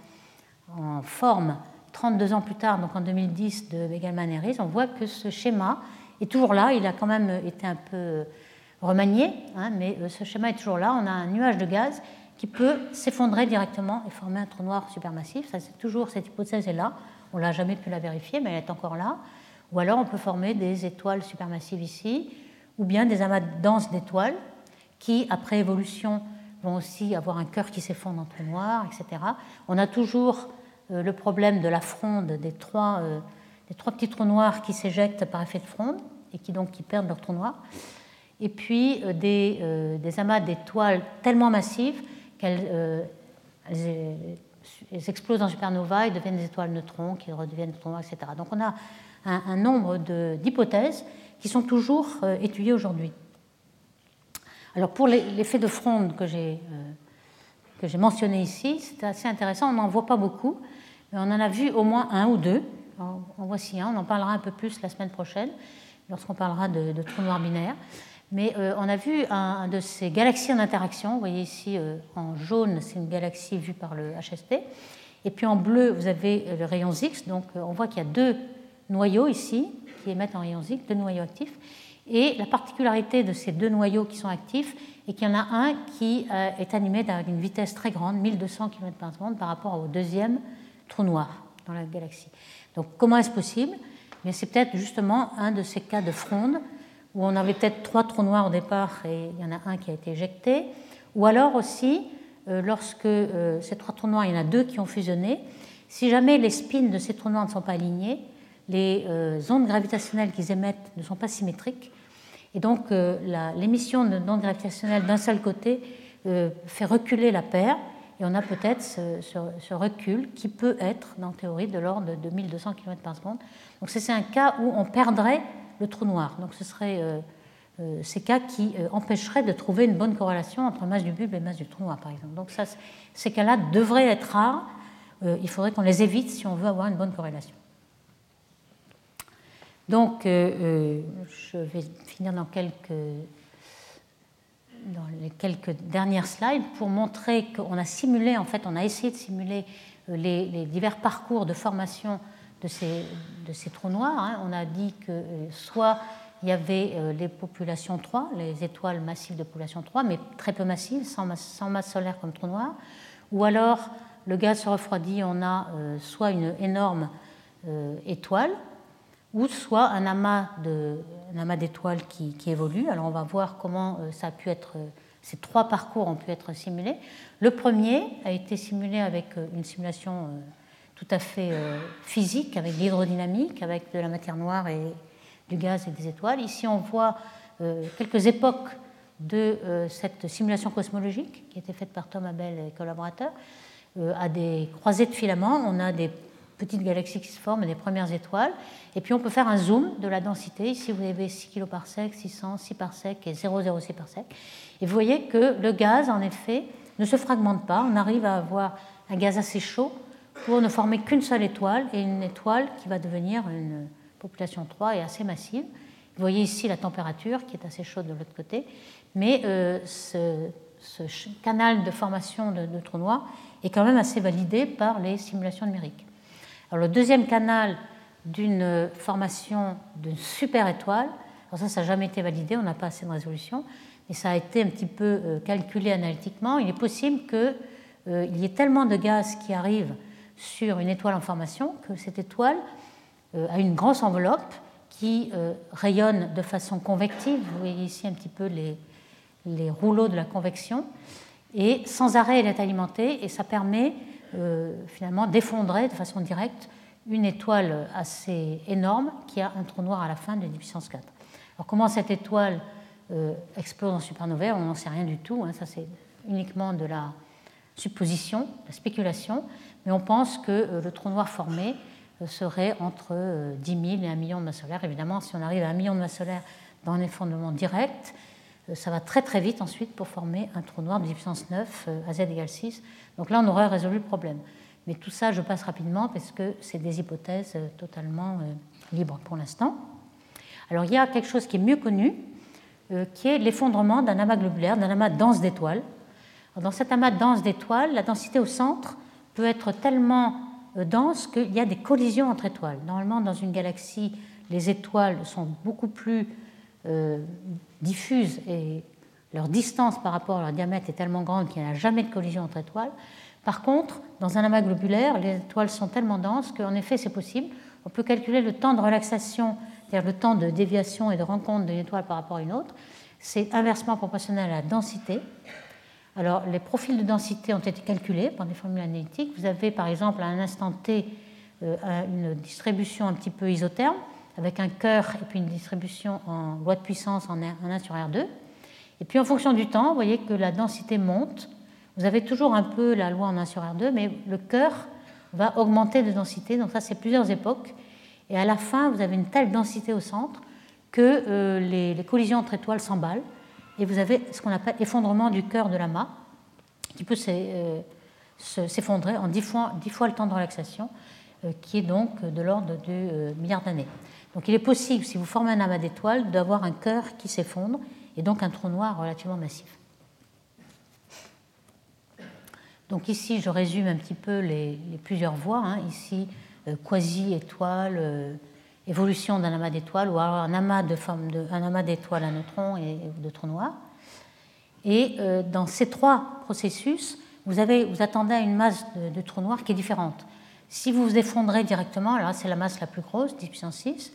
en forme trente-deux ans plus tard, donc en deux mille dix, de Begelman et Rees, on voit que ce schéma est toujours là. Il a quand même été un peu remanié, hein, mais ce schéma est toujours là. On a un nuage de gaz qui qui peut s'effondrer directement et former un trou noir supermassif. Ça, c'est toujours, cette hypothèse est là. On n'a jamais pu la vérifier, mais elle est encore là. Ou alors on peut former des étoiles supermassives ici, ou bien des amas denses d'étoiles qui, après évolution, vont aussi avoir un cœur qui s'effondre en trou noir, et cetera. On a toujours euh, le problème de la fronde des trois, euh, des trois petits trous noirs qui s'éjectent par effet de fronde et qui donc qui perdent leur trou noir. Et puis euh, des, euh, des amas d'étoiles tellement massives qu'elles euh, elles, elles explosent en supernova et deviennent des étoiles neutrons qui redeviennent des trous noirs, et cetera. Donc on a un, un nombre de, d'hypothèses qui sont toujours euh, étudiées aujourd'hui. Alors pour l'effet de fronde que j'ai, euh, que j'ai mentionné ici, c'est assez intéressant, on n'en voit pas beaucoup, mais on en a vu au moins un ou deux. En, en voici un, on en parlera un peu plus la semaine prochaine, lorsqu'on parlera de, de trous noirs binaires. Mais euh, on a vu un, un de ces galaxies en interaction, vous voyez ici euh, en jaune, c'est une galaxie vue par le H S T, et puis en bleu, vous avez le rayon X, donc euh, on voit qu'il y a deux noyaux ici, qui émettent en rayon X, deux noyaux actifs. Et la particularité de ces deux noyaux qui sont actifs est qu'il y en a un qui est animé d'une vitesse très grande, mille deux cents kilomètres par seconde, par rapport au deuxième trou noir dans la galaxie. Donc comment est-ce possible ? Bien, c'est peut-être justement un de ces cas de fronde où on avait peut-être trois trous noirs au départ et il y en a un qui a été éjecté. Ou alors aussi, lorsque ces trois trous noirs, il y en a deux qui ont fusionné, si jamais les spins de ces trous noirs ne sont pas alignés, les ondes gravitationnelles qu'ils émettent ne sont pas symétriques. Et donc, euh, la, l'émission d'ondes gravitationnelles d'un seul côté euh, fait reculer la paire, et on a peut-être ce, ce, ce recul qui peut être, en théorie, de l'ordre de mille deux cents kilomètres par seconde. Donc, c'est, c'est un cas où on perdrait le trou noir. Donc, ce seraient euh, euh, ces cas qui euh, empêcheraient de trouver une bonne corrélation entre masse du bulbe et masse du trou noir, par exemple. Donc, ça, ces cas-là devraient être rares. Euh, il faudrait qu'on les évite si on veut avoir une bonne corrélation. Donc, euh, je vais finir dans, quelques, dans les quelques dernières slides pour montrer qu'on a simulé, en fait, on a essayé de simuler les, les divers parcours de formation de ces, de ces trous noirs. Hein. On a dit que soit il y avait les populations trois, les étoiles massives de population trois, mais très peu massives, sans masse, sans masse solaire comme trou noir, ou alors le gaz se refroidit, on a euh, soit une énorme euh, étoile, ou soit un amas, de, un amas d'étoiles qui, qui évolue. Alors on va voir comment ça a pu être, ces trois parcours ont pu être simulés. Le premier a été simulé avec une simulation tout à fait physique, avec de l'hydrodynamique, avec de la matière noire et du gaz et des étoiles. Ici on voit quelques époques de cette simulation cosmologique qui a été faite par Tom Abel et collaborateurs. À des croisées de filaments, on a des petites galaxies qui se forment, les premières étoiles. Et puis on peut faire un zoom de la densité. Ici, vous avez six kiloparsecs, six cents, six parsecs et zéro virgule zéro six parsecs. Et vous voyez que le gaz, en effet, ne se fragmente pas. On arrive à avoir un gaz assez chaud pour ne former qu'une seule étoile, et une étoile qui va devenir une population trois et assez massive. Vous voyez ici la température qui est assez chaude de l'autre côté. Mais euh, ce, ce canal de formation de, de trous noirs est quand même assez validé par les simulations numériques. Alors, le deuxième canal d'une formation d'une super étoile, alors ça, ça n'a jamais été validé, on n'a pas assez de résolution, mais ça a été un petit peu calculé analytiquement. Il est possible qu'il euh, y ait tellement de gaz qui arrive sur une étoile en formation que cette étoile euh, a une grosse enveloppe qui euh, rayonne de façon convective. Vous voyez ici un petit peu les, les rouleaux de la convection. Et sans arrêt, elle est alimentée et ça permet Euh, finalement d'effondrer de façon directe une étoile assez énorme qui a un trou noir à la fin de dix puissance quatre. Alors comment cette étoile euh, explose en supernovae, on n'en sait rien du tout, hein, ça c'est uniquement de la supposition, de la spéculation, mais on pense que euh, le trou noir formé euh, serait entre euh, dix mille et un million de masses solaires. Évidemment, si on arrive à un million de masses solaires dans un effondrement direct, ça va très très vite ensuite pour former un trou noir de dix puissance neuf à z égale six. Donc là, on aurait résolu le problème. Mais tout ça, je passe rapidement parce que c'est des hypothèses totalement libres pour l'instant. Alors il y a quelque chose qui est mieux connu, qui est l'effondrement d'un amas globulaire, d'un amas dense d'étoiles. Dans cet amas dense d'étoiles, la densité au centre peut être tellement dense qu'il y a des collisions entre étoiles. Normalement, dans une galaxie, les étoiles sont beaucoup plus Euh, diffuse et leur distance par rapport à leur diamètre est tellement grande qu'il n'y a jamais de collision entre étoiles. Par contre, dans un amas globulaire, les étoiles sont tellement denses qu'en effet, c'est possible. On peut calculer le temps de relaxation, c'est-à-dire le temps de déviation et de rencontre d'une étoile par rapport à une autre. C'est inversement proportionnel à la densité. Alors, les profils de densité ont été calculés par des formules analytiques. Vous avez, par exemple, à un instant T, une distribution un petit peu isotherme, avec un cœur et puis une distribution en loi de puissance en un sur R deux. Et puis, en fonction du temps, vous voyez que la densité monte. Vous avez toujours un peu la loi en un sur R deux, mais le cœur va augmenter de densité. Donc ça, c'est plusieurs époques. Et à la fin, vous avez une telle densité au centre que euh, les, les collisions entre étoiles s'emballent. Et vous avez ce qu'on appelle effondrement du cœur de l'amas, qui peut s'effondrer en dix fois, dix fois le temps de relaxation, euh, qui est donc de l'ordre de euh, milliards d'années. Donc il est possible, si vous formez un amas d'étoiles, d'avoir un cœur qui s'effondre, et donc un trou noir relativement massif. Donc ici, je résume un petit peu les, les plusieurs voies. Hein. Ici, euh, quasi-étoile, euh, évolution d'un amas d'étoiles, ou alors un amas de forme de, un amas d'étoiles à neutrons et de trous noirs. Et euh, dans ces trois processus, vous, avez, vous attendez à une masse de, de trous noirs qui est différente. Si vous vous effondrez directement, alors c'est la masse la plus grosse, dix puissance six.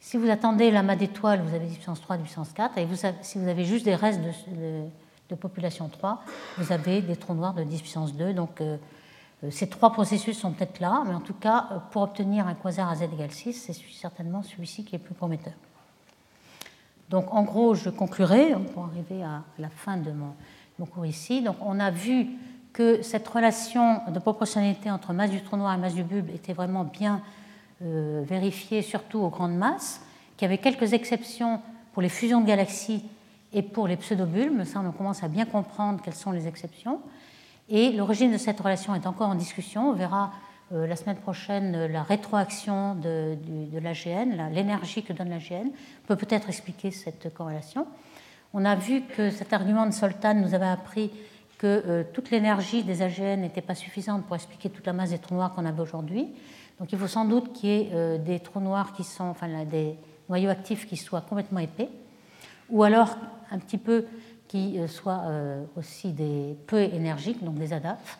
Si vous attendez l'amas d'étoiles, vous avez dix puissance trois, dix puissance quatre. Et vous, si vous avez juste des restes de... de de population trois, vous avez des trous noirs de dix puissance deux. Donc euh, ces trois processus sont peut-être là, mais en tout cas, pour obtenir un quasar à Z égale six, c'est certainement celui-ci qui est plus prometteur. Donc en gros, je conclurai, pour arriver à la fin de mon, mon cours ici. Donc on a vu que cette relation de proportionnalité entre masse du trou noir et masse du bulbe était vraiment bien euh, vérifiée, surtout aux grandes masses, qu'il y avait quelques exceptions pour les fusions de galaxies et pour les pseudobulbes. Ça, on commence à bien comprendre quelles sont les exceptions. Et l'origine de cette relation est encore en discussion. On verra euh, la semaine prochaine la rétroaction de, de, de l'A G N, l'énergie que donne l'A G N peut peut-être expliquer cette corrélation. On a vu que cet argument de Soltan nous avait appris que euh, toute l'énergie des A G N n'était pas suffisante pour expliquer toute la masse des trous noirs qu'on avait aujourd'hui. Donc il faut sans doute qu'il y ait euh, des trous noirs qui sont, enfin là, des noyaux actifs qui soient complètement épais, ou alors un petit peu qui soient aussi des peu énergiques, donc des A D A F.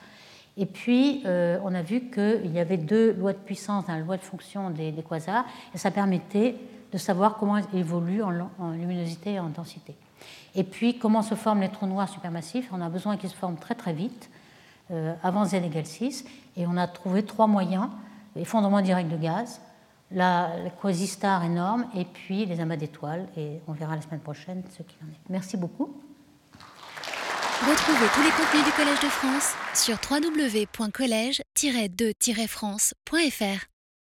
Et puis, on a vu qu'il y avait deux lois de puissance, la loi de fonction des quasars, et ça permettait de savoir comment ils évoluent en luminosité et en densité. Et puis, comment se forment les trous noirs supermassifs. On a besoin qu'ils se forment très très vite, avant Z égale six, et on a trouvé trois moyens: l'effondrement direct de gaz, la quasi-star énorme, et puis les amas d'étoiles. Et on verra la semaine prochaine ce qu'il en est. Merci beaucoup. Retrouvez tous les contenus du Collège de France sur w w w point collège tiret deux tiret france point f r.